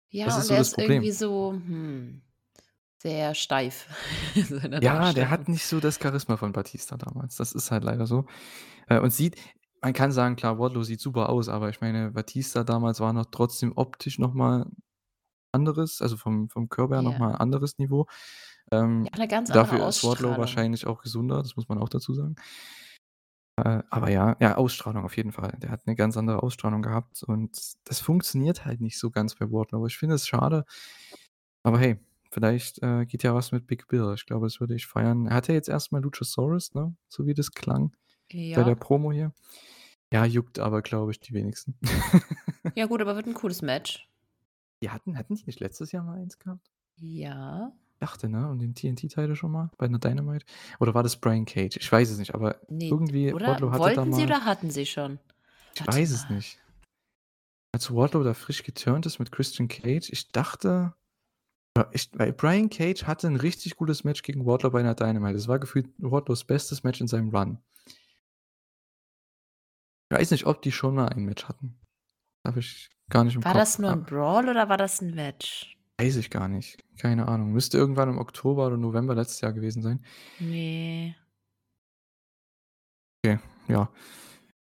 Ja, ist und so er das ist Problem. irgendwie so sehr steif in seiner Ja, der Darstellung. hat nicht so das Charisma von Batista damals. Das ist halt leider so. Und man kann sagen, klar, Wardlow sieht super aus, aber ich meine, Batista damals war noch trotzdem optisch nochmal anderes, also vom Körper her Ja. nochmal ein anderes Niveau. Ja, eine ganz andere Dafür ist Wardlow Ausstrahlung. wahrscheinlich auch gesünder, das muss man auch dazu sagen. Aber ja, Ausstrahlung auf jeden Fall. Der hat eine ganz andere Ausstrahlung gehabt und das funktioniert halt nicht so ganz bei Wardlow. Ich finde es schade, aber hey, Vielleicht geht ja was mit Big Bill. Ich glaube, das würde ich feiern. Er hat ja jetzt erstmal Luchasaurus, ne? So wie das klang bei der Ja. Promo hier. Ja, juckt aber, glaube ich, die wenigsten. Ja, gut, aber wird ein cooles Match. Hatten die nicht letztes Jahr mal eins gehabt? Ja. Dachte, ne? Und den TNT-Teil schon mal bei einer Dynamite. Oder war das Brian Cage? Ich weiß es nicht, aber Nee, irgendwie, oder? Wardlow hatte da Wollten sie mal. oder hatten sie schon? Ich Warte weiß es mal. nicht. Als Wardlow da frisch geturnt ist mit Christian Cage, ich dachte. Weil Brian Cage hatte ein richtig gutes Match gegen Wardlow bei einer Dynamite. Das war gefühlt Wardlows bestes Match in seinem Run. Ich weiß nicht, ob die schon mal ein Match hatten. Habe ich gar nicht im War Kopf. das nur ein Brawl oder war das ein Match? Weiß ich gar nicht. Keine Ahnung. Müsste irgendwann im Oktober oder November letztes Jahr gewesen sein. Nee. Okay, ja.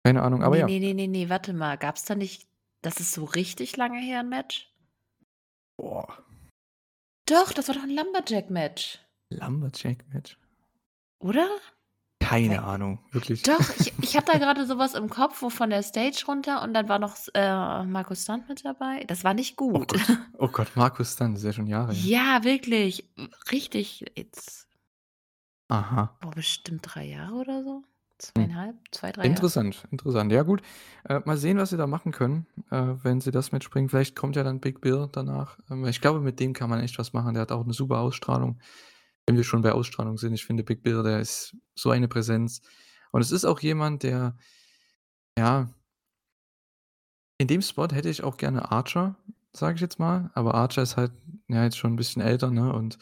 Keine Ahnung, aber Nee, ja. nee, nee, nee, nee, warte mal. Gab's da nicht, das ist so richtig lange her ein Match? Boah, Doch, das war doch ein Lumberjack-Match, Lumberjack-Match. oder? Keine Ahnung, wirklich. Doch, ich habe da gerade sowas im Kopf, wo von der Stage runter und dann war noch Markus Stunt mit dabei. Das war nicht Oh gut. Gott. Oh Gott, Markus Stunt, das ist ja schon Jahre her. Ja, wirklich. Richtig. Jetzt, Aha. boah, bestimmt 3 Jahre oder so. Hm. 2,5, 2, 3 Jahre. Interessant, interessant. Ja, gut. Mal sehen, was sie da machen können, wenn sie das mitspringen. Vielleicht kommt ja dann Big Bill danach. Weil ich glaube, mit dem kann man echt was machen. Der hat auch eine super Ausstrahlung. Wenn wir schon bei Ausstrahlung sind, ich finde Big Bill, der ist so eine Präsenz. Und es ist auch jemand, der, ja, in dem Spot hätte ich auch gerne Archer, sage ich jetzt mal. Aber Archer ist halt ja jetzt schon ein bisschen älter, ne? Und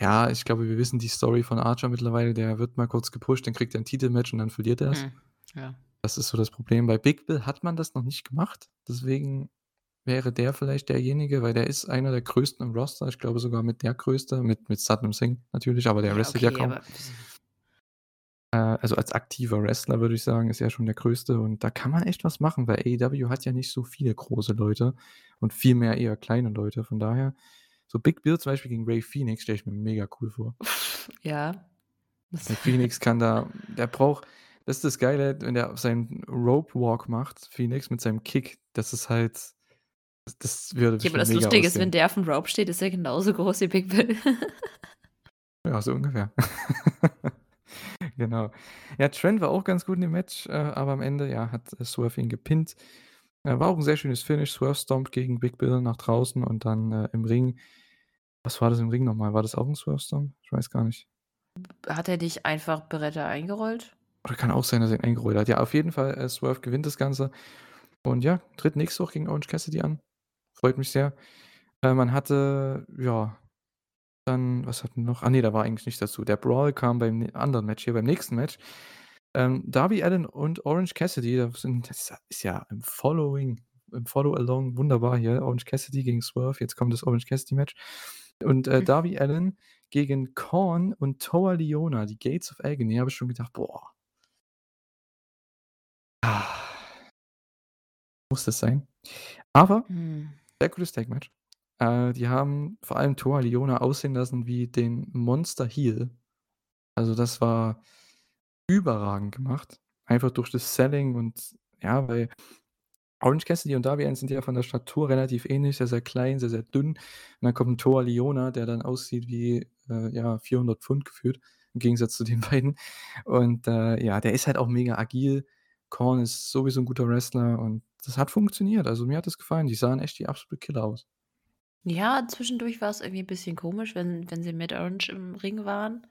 ja, ich glaube, wir wissen die Story von Archer mittlerweile. Der wird mal kurz gepusht, dann kriegt er ein Titelmatch und dann verliert er es. Hm. Ja. Das ist so das Problem. Bei Big Bill hat man das noch nicht gemacht. Deswegen wäre der vielleicht derjenige, weil der ist einer der größten im Roster. Ich glaube sogar mit der größte, mit Satnam Singh natürlich, aber der Ja, wrestelt ja okay, kaum. aber Also als aktiver Wrestler würde ich sagen, ist er schon der größte. Und da kann man echt was machen, weil AEW hat ja nicht so viele große Leute und viel mehr eher kleine Leute. Von daher, so Big Bill zum Beispiel gegen Ray Phoenix stelle ich mir mega cool vor. ja. Der Phoenix kann da, der braucht, das ist das Geile, wenn der seinen Rope Walk macht, Phoenix mit seinem Kick, das ist halt, das würde Ja, aber schon das mega Lustige ist, wenn aussehen. der auf dem Rope steht, ist er genauso groß wie Big Bill. Ja, so ungefähr. Genau. Ja, Trent war auch ganz gut in dem Match, aber am Ende, ja, hat Swerve ihn gepinnt. War auch ein sehr schönes Finish. Swerve stompt gegen Big Bill nach draußen und dann im Ring. Was war das im Ring nochmal? War das auch ein Swerve Stomp? Ich weiß gar nicht. Hat er dich einfach Beretta eingerollt? Oder kann auch sein, dass er ihn eingerollt hat. Ja, auf jeden Fall, Swerve gewinnt das Ganze. Und ja, tritt nächste Woche gegen Orange Cassidy an. Freut mich sehr. Man hatte, ja, dann, was hatten wir noch? Ah, nee, da war eigentlich nichts dazu. Der Brawl kam beim anderen Match hier, beim nächsten Match. Darby Allin und Orange Cassidy, das ist ja im Follow-Along wunderbar hier. Orange Cassidy gegen Swerve, jetzt kommt das Orange Cassidy-Match. Und Hm. Darby Allin gegen Korn und Toa Liona, die Gates of Agony, habe ich schon gedacht, boah, ah, muss das sein? Aber Hm. sehr gutes Tag-Match. Die haben vor allem Toa Liona aussehen lassen wie den Monster Heel. Also das war überragend gemacht. Einfach durch das Selling und ja, weil Orange Cassidy und Darby Allin sind ja von der Statur relativ ähnlich, sehr, sehr klein, sehr, sehr dünn. Und dann kommt ein Toa Liona, der dann aussieht wie ja, 400 Pfund geführt, im Gegensatz zu den beiden. Und ja, der ist halt auch mega agil. Korn ist sowieso ein guter Wrestler und das hat funktioniert. Also mir hat es gefallen. Die sahen echt die absolute Killer aus. Ja, zwischendurch war es irgendwie ein bisschen komisch, wenn sie mit Orange im Ring waren.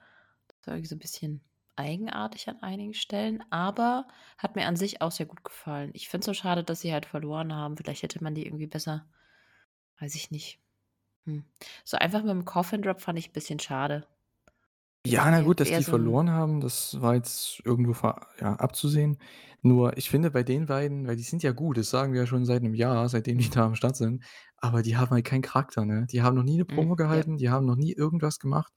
Das war irgendwie so ein bisschen eigenartig an einigen Stellen, aber hat mir an sich auch sehr gut gefallen. Ich finde es so schade, dass sie halt verloren haben. Vielleicht hätte man die irgendwie besser, weiß ich nicht. So einfach mit dem Coffin Drop fand ich ein bisschen schade. Das Ja, na gut, dass wäre die so ein. verloren haben, das war jetzt irgendwo ja, abzusehen. Nur, ich finde bei den beiden, weil die sind ja gut, das sagen wir ja schon seit einem Jahr, seitdem die da am Start sind, aber die haben halt keinen Charakter, ne? Die haben noch nie eine Promo Ja. gehalten, die haben noch nie irgendwas gemacht.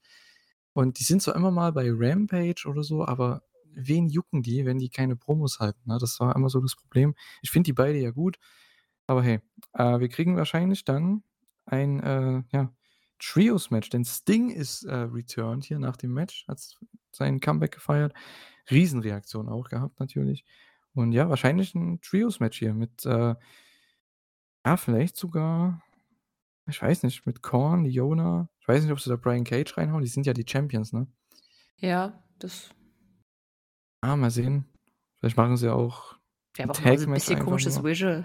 Und die sind zwar immer mal bei Rampage oder so, aber wen jucken die, wenn die keine Promos halten? Ne? Das war immer so das Problem. Ich finde die beide ja gut, aber hey, wir kriegen wahrscheinlich dann ein, ja, Trios-Match, denn Sting ist returned hier nach dem Match, hat seinen Comeback gefeiert. Riesenreaktion auch gehabt natürlich. Und ja, wahrscheinlich ein Trios-Match hier mit, ja, vielleicht sogar, ich weiß nicht, mit Korn, Leona, Ich weiß nicht, ob sie da Brian Cage reinhauen. Die sind ja die Champions, ne? Ja, das. Ah, mal sehen. Vielleicht machen sie auch ein Tag-Match. Ein bisschen komisches Visual.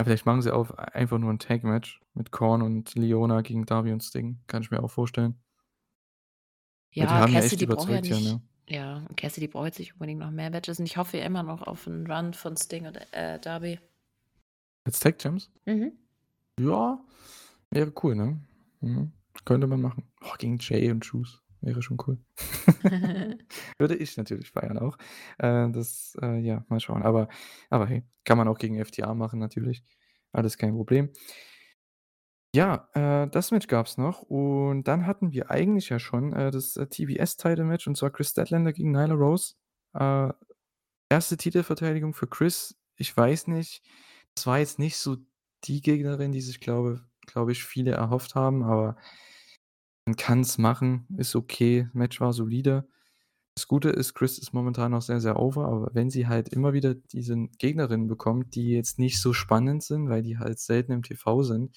Ja, vielleicht machen sie auch einfach nur ein Tag-Match mit Korn und Leona gegen Darby und Sting. Kann ich mir auch vorstellen. Ja, Cassidy braucht ja nicht. Ja, Cassidy braucht jetzt nicht unbedingt noch mehr Matches. Und ich hoffe immer noch auf einen Run von Sting und Darby. Als Tag-Champs? Mhm. Ja, wäre cool, ne? Mhm. Könnte man machen. Oh, gegen Jay und Juice. Wäre schon cool. Würde ich natürlich feiern auch. Ja, mal schauen. Aber hey, kann man auch gegen FTA machen natürlich. Alles kein Problem. Ja, das Match gab's noch. Und dann hatten wir eigentlich ja schon das TBS-Title-Match. Und zwar Chris Statlander gegen Nyla Rose. Erste Titelverteidigung für Chris. Ich weiß nicht. Das war jetzt nicht so die Gegnerin, die sich, glaube ich, viele erhofft haben, aber man kann es machen, ist okay, das Match war solide. Das Gute ist, Chris ist momentan noch sehr, sehr over, aber wenn sie halt immer wieder diese Gegnerinnen bekommt, die jetzt nicht so spannend sind, weil die halt selten im TV sind,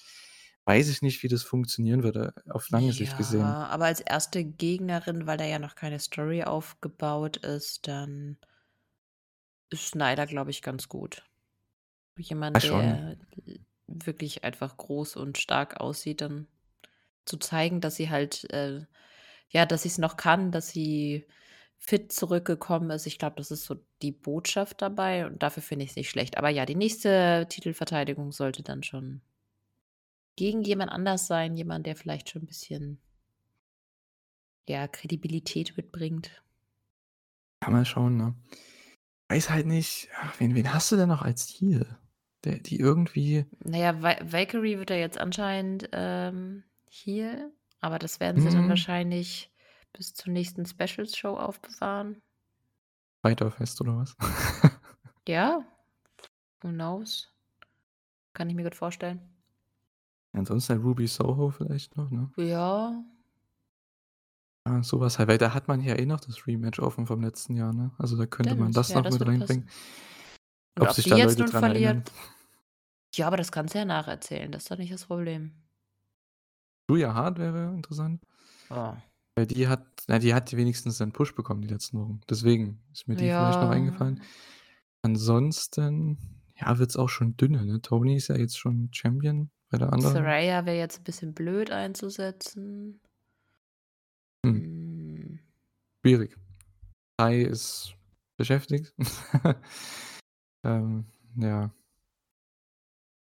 weiß ich nicht, wie das funktionieren würde, auf lange Sicht gesehen. Ja, aber als erste Gegnerin, weil da ja noch keine Story aufgebaut ist, dann ist Snyder, glaube ich, ganz gut. Jemand, ja, der wirklich einfach groß und stark aussieht, dann zu zeigen, dass sie halt, dass sie es noch kann, dass sie fit zurückgekommen ist. Ich glaube, das ist so die Botschaft dabei und dafür finde ich es nicht schlecht. Aber ja, die nächste Titelverteidigung sollte dann schon gegen jemand anders sein, jemand, der vielleicht schon ein bisschen Kredibilität mitbringt. Kann man schauen, ne? Weiß halt nicht, wen hast du denn noch als Ziel? Die irgendwie... Naja, Valkyrie wird ja jetzt anscheinend hier, aber das werden sie dann wahrscheinlich bis zur nächsten Specials-Show aufbewahren. Weiterfest oder was? Ja, who knows? Kann ich mir gut vorstellen. Ansonsten halt Ruby Soho vielleicht noch, ne? Ja. Ja, sowas halt, weil da hat man ja eh noch das Rematch offen vom letzten Jahr, ne? Also da könnte man das noch mit reinbringen. Passen. Und ob sich die da jetzt Leute dran verliert. Erinnern. Ja, aber das kannst du ja nacherzählen. Das ist doch nicht das Problem. Julia Hart wäre interessant. Oh. Weil die hat wenigstens einen Push bekommen die letzten Wochen. Deswegen ist mir die vielleicht noch eingefallen. Ansonsten, wird es auch schon dünner, ne? Tony ist ja jetzt schon Champion bei der anderen. Saraya wäre jetzt ein bisschen blöd einzusetzen. Schwierig. Tai ist beschäftigt.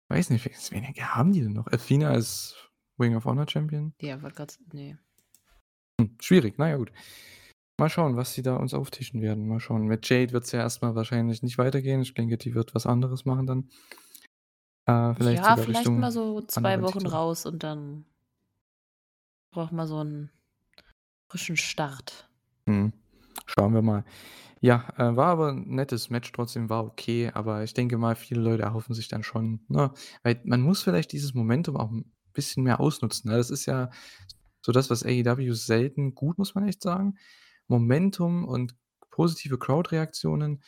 Weiß nicht, weniger haben die denn noch? Athena ist Ring of Honor Champion. Ja, war gerade, nee. Schwierig, naja gut. Mal schauen, was sie da uns auftischen werden. Mal schauen. Mit Jade wird es ja erstmal wahrscheinlich nicht weitergehen. Ich denke, die wird was anderes machen dann. Vielleicht mal so 2 Wochen raus und dann braucht man so einen frischen Start. Schauen wir mal. Ja, war aber ein nettes Match trotzdem, war okay, aber ich denke mal, viele Leute erhoffen sich dann schon, ne? Weil man muss vielleicht dieses Momentum auch ein bisschen mehr ausnutzen, ne? Das ist ja so das, was AEW selten gut, muss man echt sagen, Momentum und positive Crowdreaktionen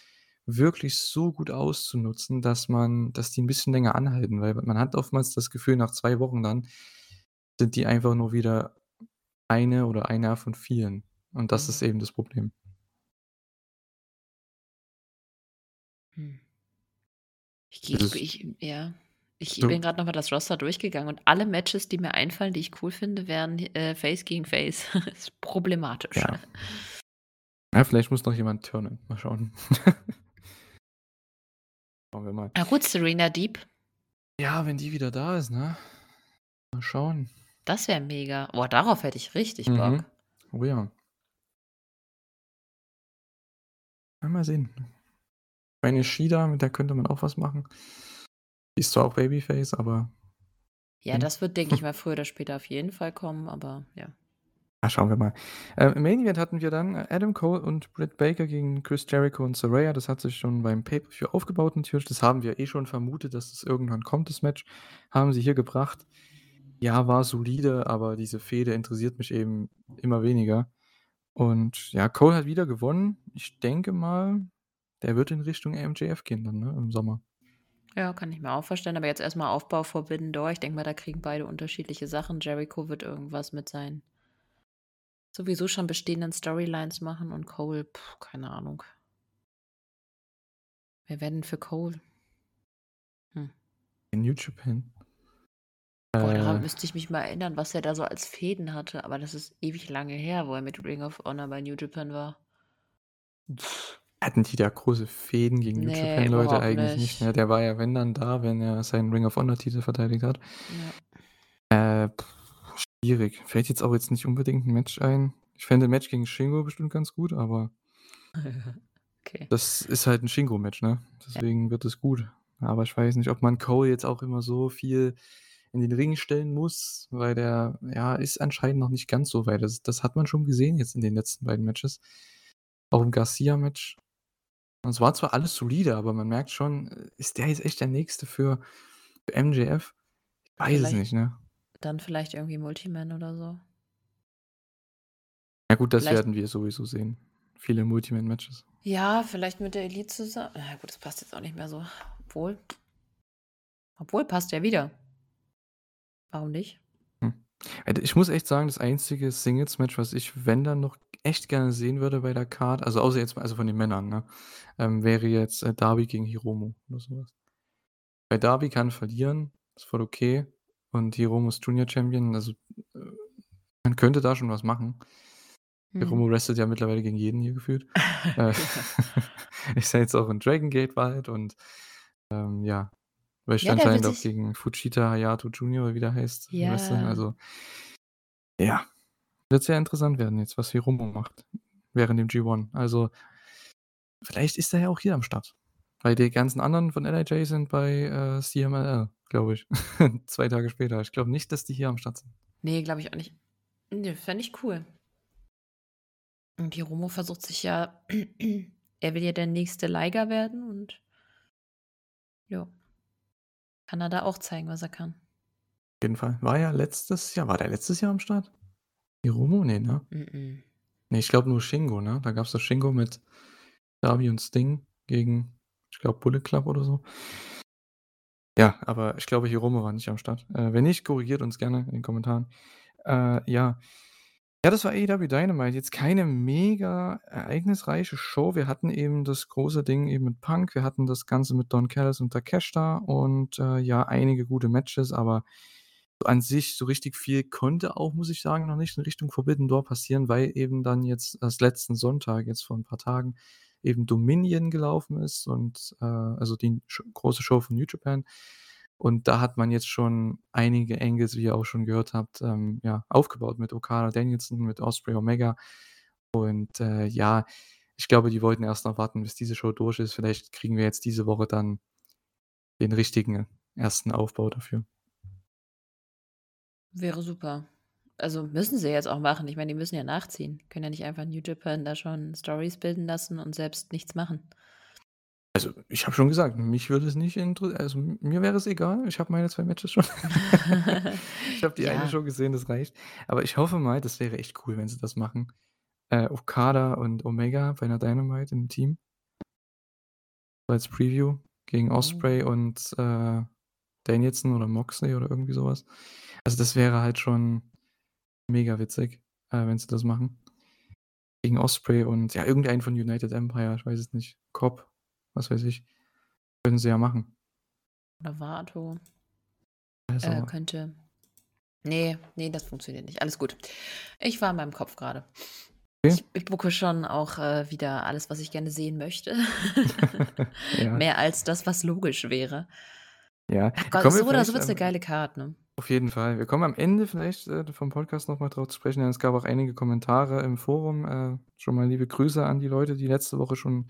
wirklich so gut auszunutzen, dass die ein bisschen länger anhalten, weil man hat oftmals das Gefühl, nach 2 Wochen dann sind die einfach nur wieder einer von vielen und das ist eben das Problem. Ich bin gerade nochmal das Roster durchgegangen und alle Matches, die mir einfallen, die ich cool finde, wären Face gegen Face. Ist problematisch. Ja. Ja, vielleicht muss noch jemand turnen. Mal schauen. Schauen wir mal. Na gut, Serena Deep. Ja, wenn die wieder da ist, ne? Mal schauen. Das wäre mega. Boah, darauf hätte ich richtig Bock. Oh ja. Mal sehen. Meine Shida, mit der könnte man auch was machen. Die ist zwar auch Babyface, aber... Ja, das wird, denke ich mal, früher oder später auf jeden Fall kommen, aber ja. Na, schauen wir mal. Im Main Event hatten wir dann Adam Cole und Britt Baker gegen Chris Jericho und Saraya. Das hat sich schon beim Pay-Per-View aufgebaut natürlich. Das haben wir eh schon vermutet, dass es irgendwann kommt, das Match. Haben sie hier gebracht. Ja, war solide, aber diese Fehde interessiert mich eben immer weniger. Und ja, Cole hat wieder gewonnen. Ich denke mal... Der wird in Richtung MJF gehen dann, ne, im Sommer. Ja, kann ich mir auch vorstellen, aber jetzt erstmal Aufbau Forbidden Door. Ich denke mal, da kriegen beide unterschiedliche Sachen. Jericho wird irgendwas mit seinen sowieso schon bestehenden Storylines machen und Cole, keine Ahnung. Wir werden für Cole. Hm. In New Japan. Boah, daran müsste ich mich mal erinnern, was er da so als Fäden hatte, aber das ist ewig lange her, wo er mit Ring of Honor bei New Japan war. Pff. Hatten die da große Fäden gegen New Japan, Leute? Eigentlich nicht mehr. Der war ja, wenn dann da, wenn er seinen Ring of Honor-Titel verteidigt hat. Ja. Schwierig. Fällt jetzt auch jetzt nicht unbedingt ein Match ein. Ich fände ein Match gegen Shingo bestimmt ganz gut, aber okay. Das ist halt ein Shingo-Match, ne? Deswegen wird es gut. Aber ich weiß nicht, ob man Cole jetzt auch immer so viel in den Ring stellen muss, weil der ist anscheinend noch nicht ganz so weit. Das hat man schon gesehen jetzt in den letzten beiden Matches. Auch im Garcia-Match. Und es war zwar alles solide, aber man merkt schon, ist der jetzt echt der Nächste für MJF? Ich weiß vielleicht, es nicht, ne? Dann vielleicht irgendwie Multiman oder so. Na gut, das vielleicht werden wir sowieso sehen. Viele Multiman-Matches. Ja, vielleicht mit der Elite zusammen. Na gut, das passt jetzt auch nicht mehr so. Obwohl passt ja wieder. Warum nicht? Also ich muss echt sagen, das einzige Singles-Match, was ich, wenn dann noch echt gerne sehen würde bei der Card, also außer jetzt also von den Männern, ne, wäre jetzt Darby gegen Hiromu oder sowas. Weil Darby kann verlieren, ist voll okay. Und Hiromu ist Junior-Champion, also man könnte da schon was machen. Hiromu wrestelt ja mittlerweile gegen jeden hier gefühlt. Ich sehe jetzt auch in Dragon Gate bald und weil Steinstein doch gegen Fujita Hayato Jr., oder wie der heißt. Ja. Also, wird sehr interessant werden jetzt, was Hiromu macht während dem G1. Also, vielleicht ist er ja auch hier am Start. Weil die ganzen anderen von LIJ sind bei CMLL, glaube ich. 2 Tage später. Ich glaube nicht, dass die hier am Start sind. Nee, glaube ich auch nicht. Nee, fände ich cool. Und Hiromu versucht sich ja, er will ja der nächste Liger werden und kann er da auch zeigen, was er kann. Auf jeden Fall. War der letztes Jahr am Start? Hiromu? Nee, ne? Mm-mm. Nee, ich glaube nur Shingo, ne? Da gab es doch Shingo mit Darby und Sting gegen, ich glaube, Bullet Club oder so. Ja, aber ich glaube, Hiromu war nicht am Start. Wenn nicht, korrigiert uns gerne in den Kommentaren. Ja, das war AEW Dynamite. Jetzt keine mega ereignisreiche Show. Wir hatten eben das große Ding eben mit Punk. Wir hatten das Ganze mit Don Callis und Takesh da. Und einige gute Matches. Aber so an sich so richtig viel konnte auch, muss ich sagen, noch nicht in Richtung Forbidden Door passieren, weil eben dann jetzt das letzten Sonntag, jetzt vor ein paar Tagen, eben Dominion gelaufen ist. Und also die große Show von New Japan. Und da hat man jetzt schon einige Angles, wie ihr auch schon gehört habt, aufgebaut mit Okada Danielson, mit Osprey Omega. Und ich glaube, die wollten erst noch warten, bis diese Show durch ist. Vielleicht kriegen wir jetzt diese Woche dann den richtigen ersten Aufbau dafür. Wäre super. Also müssen sie jetzt auch machen. Ich meine, die müssen ja nachziehen. Können ja nicht einfach New Japan da schon Stories bilden lassen und selbst nichts machen. Also, ich habe schon gesagt, mich würde es nicht interessieren. Also, mir wäre es egal. Ich habe meine 2 Matches schon. Ich habe die eine schon gesehen, das reicht. Aber ich hoffe mal, das wäre echt cool, wenn sie das machen. Okada und Omega bei einer Dynamite im Team. Als Preview gegen Osprey und Danielson oder Moxley oder irgendwie sowas. Also, das wäre halt schon mega witzig, wenn sie das machen. Gegen Osprey und irgendeinen von United Empire, ich weiß es nicht. Cobb. Was weiß ich, können sie ja machen. Oder Vato. Also. Könnte. Nee, das funktioniert nicht. Alles gut. Ich war in meinem Kopf gerade. Okay. Ich bucke schon auch wieder alles, was ich gerne sehen möchte. Mehr als das, was logisch wäre. Ja. Ach Gott, so oder so wird es eine geile Karte, ne? Auf jeden Fall. Wir kommen am Ende vielleicht vom Podcast nochmal drauf zu sprechen, denn es gab auch einige Kommentare im Forum. Schon mal liebe Grüße an die Leute, die letzte Woche schon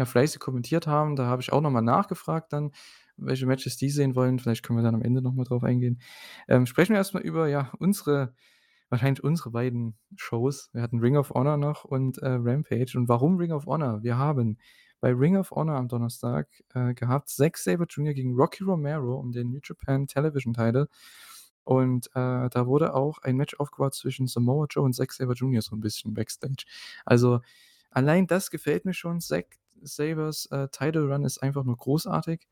fleißig kommentiert haben. Da habe ich auch nochmal nachgefragt dann, welche Matches die sehen wollen. Vielleicht können wir dann am Ende nochmal drauf eingehen. Sprechen wir erstmal über unsere beiden Shows. Wir hatten Ring of Honor noch und Rampage. Und warum Ring of Honor? Wir haben bei Ring of Honor am Donnerstag gehabt Zack Sabre Jr. gegen Rocky Romero um den New Japan Television Title. Und da wurde auch ein Match aufgebaut zwischen Samoa Joe und Zack Sabre Jr. so ein bisschen Backstage. Also allein das gefällt mir schon. Zack Sabres Title Run ist einfach nur großartig.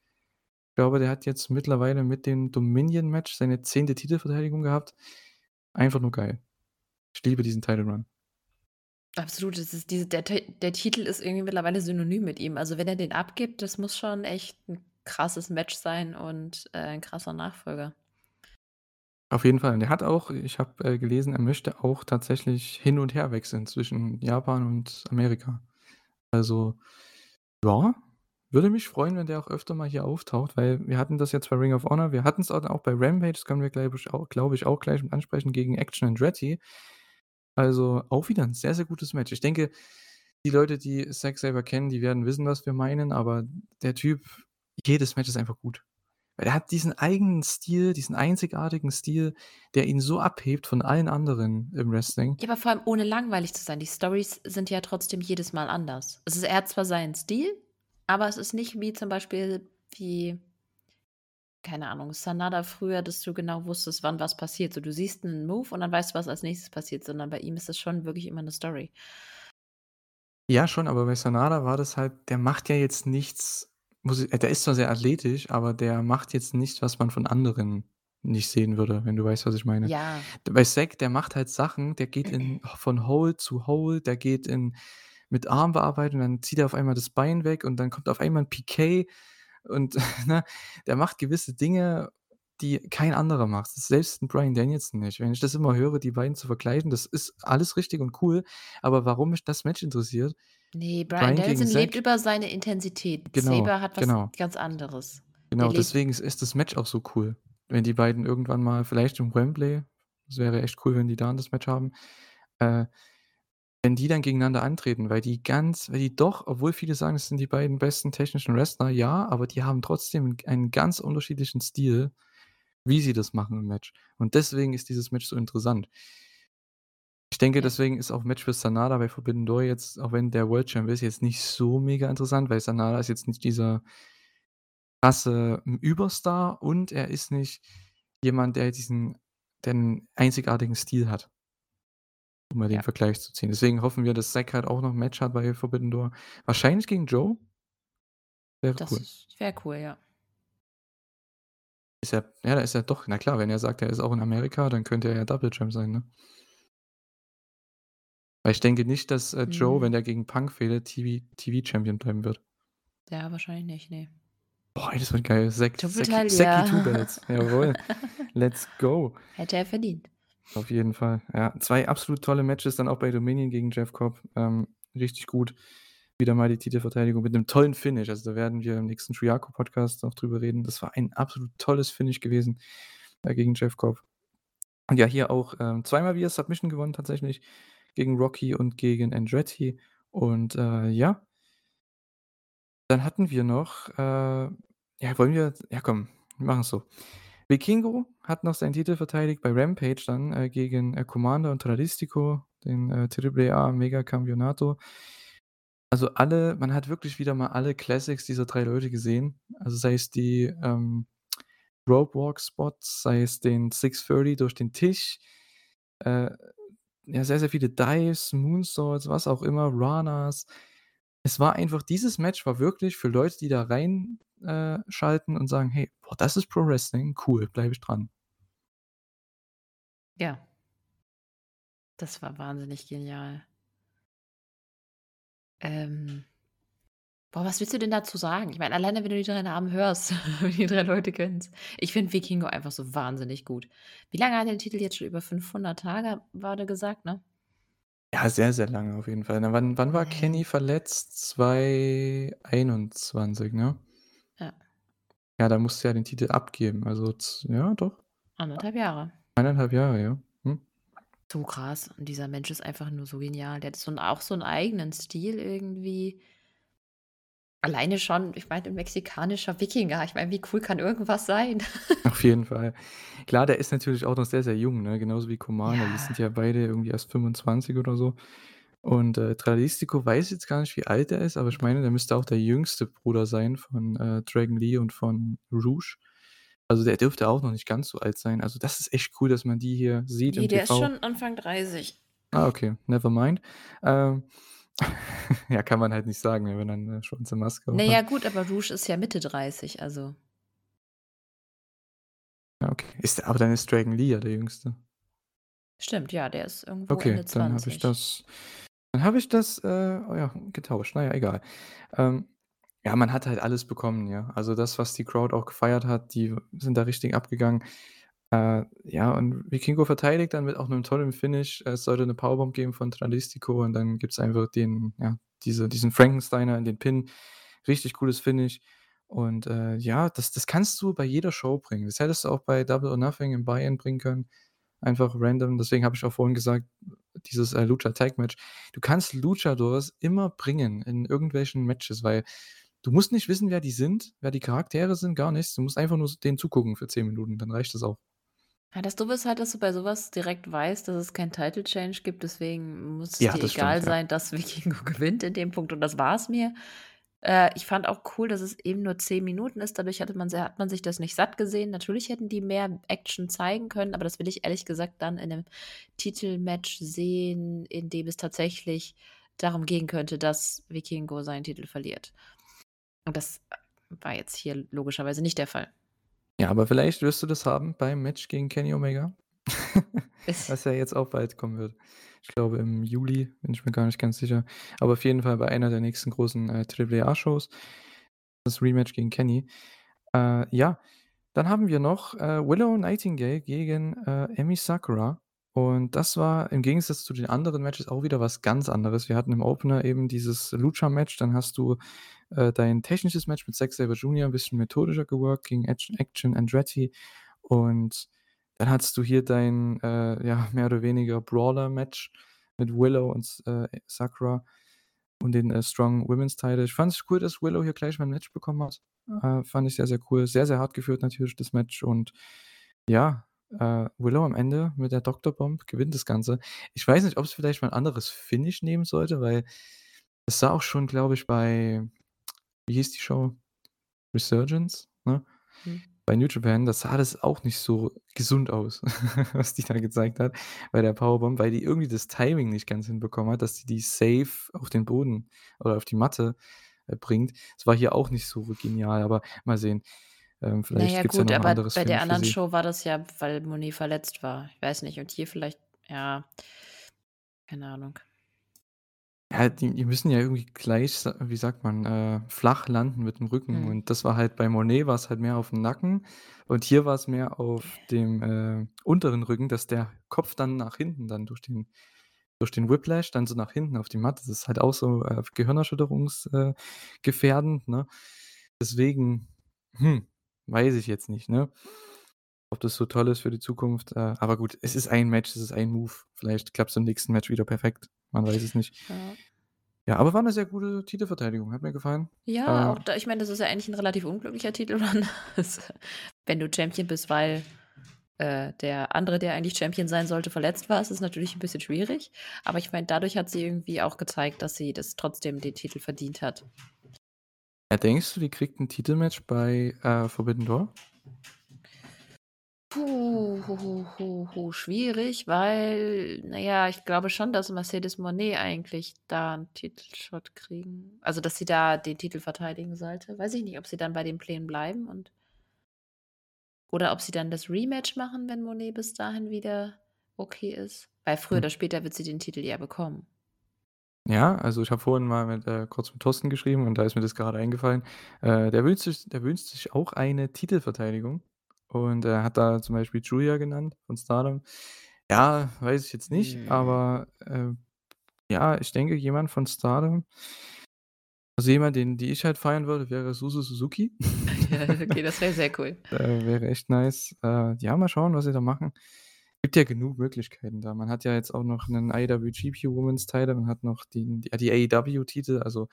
Ich glaube, der hat jetzt mittlerweile mit dem Dominion-Match seine 10. Titelverteidigung gehabt. Einfach nur geil. Ich liebe diesen Title Run. Absolut, das ist der Titel ist irgendwie mittlerweile synonym mit ihm. Also wenn er den abgibt, das muss schon echt ein krasses Match sein und ein krasser Nachfolger. Auf jeden Fall. Und er hat auch, ich habe gelesen, er möchte auch tatsächlich hin und her wechseln zwischen Japan und Amerika. Also, ja, würde mich freuen, wenn der auch öfter mal hier auftaucht, weil wir hatten das jetzt bei Ring of Honor, wir hatten es auch bei Rampage, das können wir, glaube ich, auch gleich mit ansprechen, gegen Action Andretti. Also auch wieder ein sehr, sehr gutes Match. Ich denke, die Leute, die Zack Sabre kennen, die werden wissen, was wir meinen, aber der Typ, jedes Match ist einfach gut. Weil er hat diesen eigenen Stil, diesen einzigartigen Stil, der ihn so abhebt von allen anderen im Wrestling. Ja, aber vor allem ohne langweilig zu sein. Die Storys sind ja trotzdem jedes Mal anders. Er hat zwar seinen Stil, aber es ist nicht wie zum Beispiel keine Ahnung, Sanada früher, dass du genau wusstest, wann was passiert. So, du siehst einen Move und dann weißt du, was als nächstes passiert, sondern bei ihm ist das schon wirklich immer eine Story. Ja, schon, aber bei Sanada war das halt, der macht ja jetzt nichts. Der ist zwar sehr athletisch, aber der macht jetzt nichts, was man von anderen nicht sehen würde, wenn du weißt, was ich meine. Ja. Bei Zack, der macht halt Sachen, der geht von Hole zu Hole, der geht mit Armbearbeitung, dann zieht er auf einmal das Bein weg und dann kommt auf einmal ein Piquet und der macht gewisse Dinge, die kein anderer macht. Selbst ein Bryan Danielson nicht. Wenn ich das immer höre, die beiden zu vergleichen, das ist alles richtig und cool, aber warum mich das Match interessiert, nee, Bryan Danielson lebt über seine Intensität. Genau, Saber hat was ganz anderes. Genau, deswegen ist das Match auch so cool. Wenn die beiden irgendwann mal, vielleicht im Wembley, es wäre echt cool, wenn die da das Match haben, wenn die dann gegeneinander antreten, weil die doch, obwohl viele sagen, es sind die beiden besten technischen Wrestler, ja, aber die haben trotzdem einen ganz unterschiedlichen Stil, wie sie das machen im Match. Und deswegen ist dieses Match so interessant. Ich denke, deswegen ist auch Match für Sanada bei Forbidden Door jetzt, auch wenn der World Champion ist, jetzt nicht so mega interessant, weil Sanada ist jetzt nicht dieser krasse Überstar und er ist nicht jemand, der einen einzigartigen Stil hat, um mal den Vergleich zu ziehen. Deswegen hoffen wir, dass Zack halt auch noch ein Match hat bei Forbidden Door. Wahrscheinlich gegen Joe. Wäre cool, ja. Da ist er doch, na klar, wenn er sagt, er ist auch in Amerika, dann könnte er ja Double Champ sein, ne? Weil ich denke nicht, dass Joe, wenn der gegen Punk fehlt, TV-Champion bleiben wird. Ja, wahrscheinlich nicht, nee. Boah, das wird geil. Zack, Two Belts. Jawohl. Let's go. Hätte er verdient. Auf jeden Fall. Ja, 2 absolut tolle Matches, dann auch bei Dominion gegen Jeff Cobb. Richtig gut. Wieder mal die Titelverteidigung mit einem tollen Finish. Also da werden wir im nächsten Triaco-Podcast noch drüber reden. Das war ein absolut tolles Finish gewesen gegen Jeff Cobb. Und ja, hier auch zweimal via Submission gewonnen tatsächlich. Gegen Rocky und gegen Andretti. Und ja, dann hatten wir noch, wir machen es so. Vikingo hat noch seinen Titel verteidigt bei Rampage dann gegen Commander und Tradistico, den Triple A Mega Campeonato. Also man hat wirklich wieder mal alle Classics dieser 3 Leute gesehen. Also sei es die Rope Walk Spots, sei es den 630 durch den Tisch, ja, sehr, sehr viele Dives, Moonsaults, was auch immer, Ranas. Es war einfach, dieses Match war wirklich für Leute, die da reinschalten und sagen, hey, boah, das ist Pro Wrestling, cool, bleibe ich dran. Ja. Das war wahnsinnig genial. Was willst du denn dazu sagen? Ich meine, alleine, wenn du die 3 Namen hörst, wenn die 3 Leute kennst. Ich finde Vikingo einfach so wahnsinnig gut. Wie lange hat der Titel jetzt schon? Über 500 Tage, wurde gesagt, ne? Ja, sehr, sehr lange auf jeden Fall. Na, wann war Kenny verletzt? 2021, ne? Ja. Ja, da musste er ja den Titel abgeben. Also, ja, doch. 1,5 Jahre. 1,5 Jahre, ja. So krass. Und dieser Mensch ist einfach nur so genial. Der hat auch so einen eigenen Stil irgendwie. Alleine schon, ich meine, ein mexikanischer Wikinger. Ich meine, wie cool kann irgendwas sein? Auf jeden Fall. Klar, der ist natürlich auch noch sehr, sehr jung, ne? Genauso wie Commander. Ja. Die sind ja beide irgendwie erst 25 oder so. Und Tradistico weiß jetzt gar nicht, wie alt er ist, aber ich meine, der müsste auch der jüngste Bruder sein von Dragon Lee und von Rouge. Also der dürfte auch noch nicht ganz so alt sein. Also das ist echt cool, dass man die hier sieht im TV. Der ist schon Anfang 30. Ah, okay. Never mind. Ja, kann man halt nicht sagen, wenn dann schon zur Maske. Naja, gut, aber Rouge ist ja Mitte 30, also. Ja, okay. Aber dann ist Dragon Lee ja der Jüngste. Stimmt, ja, der ist irgendwo Okay, Ende dann habe ich 20. das. Dann habe ich das ja, getauscht. Naja, egal. Ähm, Ja, man hat halt alles bekommen, ja. Also das, was die Crowd auch gefeiert hat, die sind da richtig abgegangen. Ja, und Vikingo verteidigt dann mit auch einem tollen Finish. Es sollte eine Powerbomb geben von Tradistico und dann gibt es einfach den, ja, diesen Frankensteiner in den Pin. Richtig cooles Finish. Und ja, das kannst du bei jeder Show bringen. Das hättest du auch bei Double or Nothing im Buy-In bringen können. Einfach random. Deswegen habe ich auch vorhin gesagt, dieses Lucha Tag Match. Du kannst Luchadors immer bringen in irgendwelchen Matches, weil du musst nicht wissen, wer die sind, wer die Charaktere sind, gar nichts. Du musst einfach nur denen zugucken für 10 Minuten, dann reicht das auch. Ja, das Dumme ist halt, dass du bei sowas direkt weißt, dass es keinen Title-Change gibt, deswegen muss es Ja, dir das egal stimmt, ja. sein, dass Vikingo gewinnt in dem Punkt und das war's mir. Ich fand auch cool, dass es eben nur 10 Minuten ist, dadurch hat man sich das nicht satt gesehen. Natürlich hätten die mehr Action zeigen können, aber das will ich ehrlich gesagt dann in einem Titelmatch sehen, in dem es tatsächlich darum gehen könnte, dass Vikingo seinen Titel verliert. Und das war jetzt hier logischerweise nicht der Fall. Ja, aber vielleicht wirst du das haben beim Match gegen Kenny Omega, Es- was ja jetzt auch bald kommen wird. Ich glaube im Juli, bin ich mir gar nicht ganz sicher. Aber auf jeden Fall bei einer der nächsten großen AAA-Shows, das Rematch gegen Kenny. Ja, dann haben wir noch Willow Nightingale gegen Emi Sakura. Und das war im Gegensatz zu den anderen Matches auch wieder was ganz anderes. Wir hatten im Opener eben dieses Lucha-Match, dann hast du dein technisches Match mit Zack Saber Jr. ein bisschen methodischer geworkt gegen Action Andretti. Und dann hattest du hier dein ja, mehr oder weniger Brawler-Match mit Willow und Sakura und den Strong Women's Title. Ich fand es cool, dass Willow hier gleich mal ein Match bekommen hat. Fand ich sehr, sehr cool. Sehr, sehr hart geführt natürlich das Match. Und ja, Willow am Ende mit der Dr. Bomb gewinnt das Ganze. Ich weiß nicht, ob es vielleicht mal ein anderes Finish nehmen sollte, weil es sah auch schon, glaube ich, bei, wie hieß die Show? Resurgence, ne? Hm. Bei New Japan, das sah das auch nicht so gesund aus, was die da gezeigt hat bei der Powerbomb, weil die irgendwie das Timing nicht ganz hinbekommen hat, dass die safe auf den Boden oder auf die Matte bringt. Es war hier auch nicht so genial, aber mal sehen. Vielleicht Naja, gibt es ja gut, noch ein aber anderes bei der Finish für anderen sie. Show war das ja, weil Monet verletzt war. Ich weiß nicht. Und hier vielleicht, ja, keine Ahnung. Ja, die müssen ja irgendwie gleich, wie sagt man, flach landen mit dem Rücken. Hm. Und das war halt bei Monet war es halt mehr auf dem Nacken und hier war es mehr auf dem unteren Rücken, dass der Kopf dann nach hinten, dann durch den Whiplash, dann so nach hinten auf die Matte. Das ist halt auch so gehirnerschütterungsgefährdend, gefährdend, ne? Deswegen, hm, weiß ich jetzt nicht, ne? Ob das so toll ist für die Zukunft. Aber gut, es ist ein Match, es ist ein Move. Vielleicht klappt es im nächsten Match wieder perfekt. Man weiß es nicht. Ja. Ja, aber war eine sehr gute Titelverteidigung. Hat mir gefallen. Ja, Äh, auch da, ich meine, das ist ja eigentlich ein relativ unglücklicher Titel, wenn du Champion bist, weil der andere, der eigentlich Champion sein sollte, verletzt war. Es ist natürlich ein bisschen schwierig. Aber ich meine, dadurch hat sie irgendwie auch gezeigt, dass sie das trotzdem den Titel verdient hat. Denkst du, die kriegt ein Titelmatch bei Forbidden Door? Puh, schwierig, weil, naja, ich glaube schon, dass Mercedes Moné eigentlich da einen Titelshot kriegen. Also, dass sie da den Titel verteidigen sollte. Weiß ich nicht, ob sie dann bei den Plänen bleiben und oder ob sie dann das Rematch machen, wenn Monet bis dahin wieder okay ist. Weil früher Hm. oder später wird sie den Titel ja bekommen. Ja, also ich habe vorhin mal kurz mit Thorsten geschrieben und da ist mir das gerade eingefallen. Der wünscht sich auch eine Titelverteidigung und hat da zum Beispiel Julia genannt von Stardom. Ja, weiß ich jetzt nicht, Hm. aber ja, ich denke, jemand von Stardom, also jemand, die ich halt feiern würde, wäre Suzu Suzuki. Ja, okay, das wäre sehr cool. Wäre echt nice. Ja, mal schauen, was sie da machen. Gibt ja genug Möglichkeiten da. Man hat ja jetzt auch noch einen IWGP Women's Title, man hat noch die AEW-Titel. Also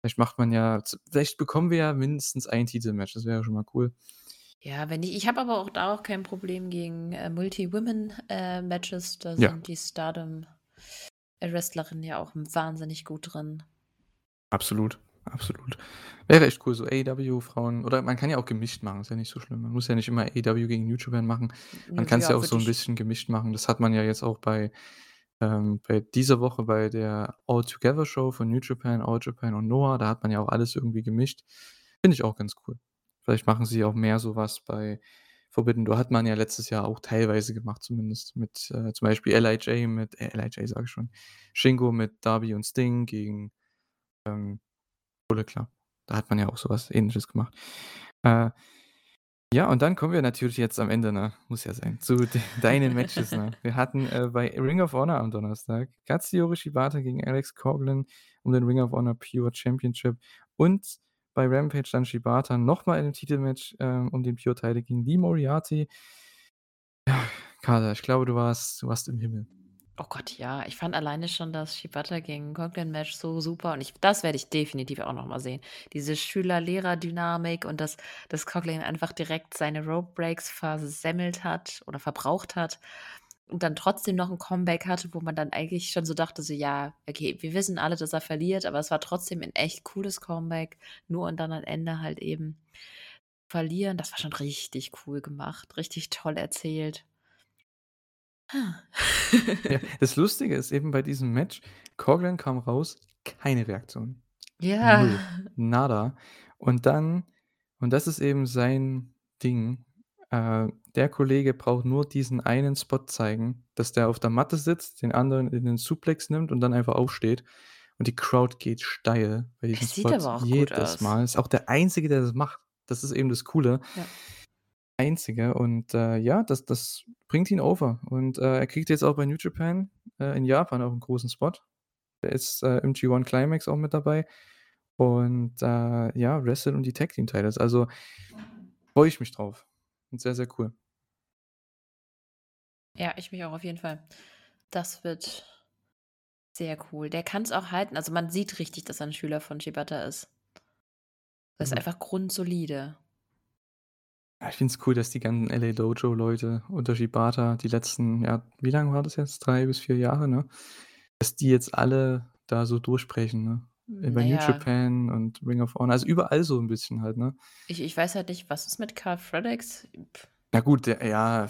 vielleicht macht man ja, vielleicht bekommen wir ja mindestens ein Titelmatch. Das wäre schon mal cool. Ja, wenn nicht. Ich habe aber auch da auch kein Problem gegen Multi-Women-Matches. Da Ja, sind die Stardom-Wrestlerinnen ja auch wahnsinnig gut drin. absolut. Absolut. Wäre echt cool, so AEW-Frauen. Oder man kann ja auch gemischt machen, ist ja nicht so schlimm. Man muss ja nicht immer AEW gegen New Japan machen. Man kann es ja Ja, auch so würde ein ich. bisschen gemischt machen. Das hat man ja jetzt auch bei dieser Woche bei der All Together Show von New Japan, All Japan und Noah, da hat man ja auch alles irgendwie gemischt. Finde ich auch ganz cool. Vielleicht machen sie auch mehr sowas bei verbinden. Da hat man ja letztes Jahr auch teilweise gemacht, zumindest mit zum Beispiel LIJ sage ich schon, Shingo mit Darby und Sting gegen Bullet Club. Da hat man ja auch sowas Ähnliches gemacht. Ja, und dann kommen wir natürlich jetzt am Ende, ne? Muss ja sein, zu deinen Matches. Ne? Wir hatten bei Ring of Honor am Donnerstag Katsuyori Shibata gegen Alex Coughlin um den Ring of Honor Pure Championship und bei Rampage dann Shibata nochmal in einem Titelmatch um den Pure-Titel gegen Lee Moriarty. Ja, Kader, ich glaube, du warst im Himmel. Oh Gott, ja. Ich fand alleine schon das Shibata gegen Coughlin-Match so super. Und das werde ich definitiv auch nochmal sehen. Diese Schüler-Lehrer-Dynamik und dass Coughlin einfach direkt seine Rope-Breaks versemmelt hat oder verbraucht hat und dann trotzdem noch ein Comeback hatte, wo man dann eigentlich schon so dachte, so ja, okay, wir wissen alle, dass er verliert, aber es war trotzdem ein echt cooles Comeback. Nur und dann am Ende halt eben verlieren. Das war schon richtig cool gemacht, richtig toll erzählt. Ja, das Lustige ist eben bei diesem Match, Coughlin kam raus, keine Reaktion. Ja. Null, nada. Und dann, und das ist eben sein Ding, der Kollege braucht nur diesen einen Spot zeigen, dass der auf der Matte sitzt, den anderen in den Suplex nimmt und dann einfach aufsteht. Und die Crowd geht steil bei diesem Spot. Sieht aber auch jedes gut aus. Mal. Ist auch der Einzige, der das macht. Das ist eben das Coole. Ja. Einzige und ja, das bringt ihn over und er kriegt jetzt auch bei New Japan in Japan auch einen großen Spot. Der ist im G1 Climax auch mit dabei und ja, Wrestle und die Tag Team Titles, also freue ich mich drauf und sehr, sehr cool. Ja, ich mich auch auf jeden Fall. Das wird sehr cool. Der kann es auch halten, also man sieht richtig, dass er ein Schüler von Shibata ist. Das ist einfach grundsolide. Ich finde es cool, dass die ganzen LA Dojo-Leute unter Shibata die letzten, ja, wie lange war das jetzt? 3 bis 4 Jahre, ne? Dass die jetzt alle da so durchbrechen, ne? Über New Japan und Ring of Honor, also überall so ein bisschen halt, ne? Ich weiß halt nicht, was ist mit Carl Fredericks? Na gut, ja.